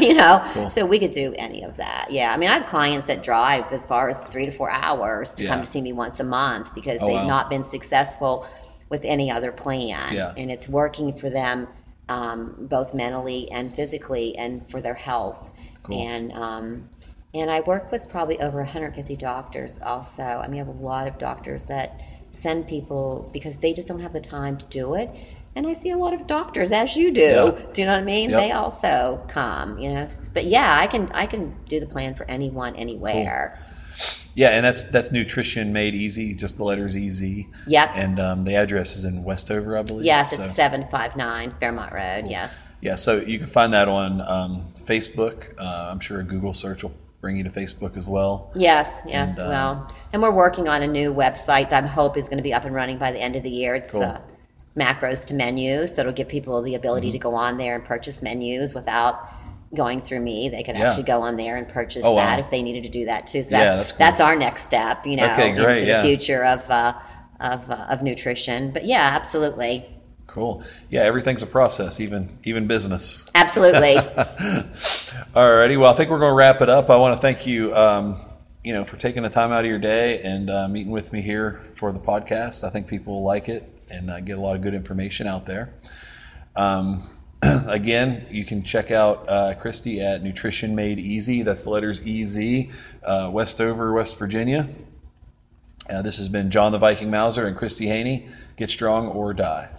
cool. So we could do any of that. Yeah, I have clients that drive as far as 3 to 4 hours to come to see me once a month because they've not been successful with any other plan, and it's working for them both mentally and physically and for their health. Cool. And I work with probably over 150 doctors also. I have a lot of doctors that send people because they just don't have the time to do it. And I see a lot of doctors, as you do. Yep. Do you know what I mean? Yep. They also come, But I can do the plan for anyone, anywhere. Cool. Yeah, and that's Nutrition Made Easy, just the letters EZ. Yep. And the address is in Westover, I believe. Yes, it's 759 Fairmont Road, cool. Yes. Yeah, so you can find that on Facebook. I'm sure a Google search will bring you to Facebook as well. Yes, and, and we're working on a new website that I hope is going to be up and running by the end of the year. It's cool. Macros to menus, so it'll give people the ability to go on there and purchase menus without going through me. They could actually go on there and purchase that if they needed to do that too. So that's cool. That's our next step, okay, great, into the future of nutrition. But yeah, absolutely. Cool. Yeah, everything's a process, even business. Absolutely. Alrighty. Well, I think we're going to wrap it up. I want to thank you. For taking the time out of your day and meeting with me here for the podcast. I think people will like it and get a lot of good information out there. Again, you can check out Christy at Nutrition Made Easy. That's the letters EZ, Westover, West Virginia. This has been John the Viking Mauser and Christy Haney. Get strong or die.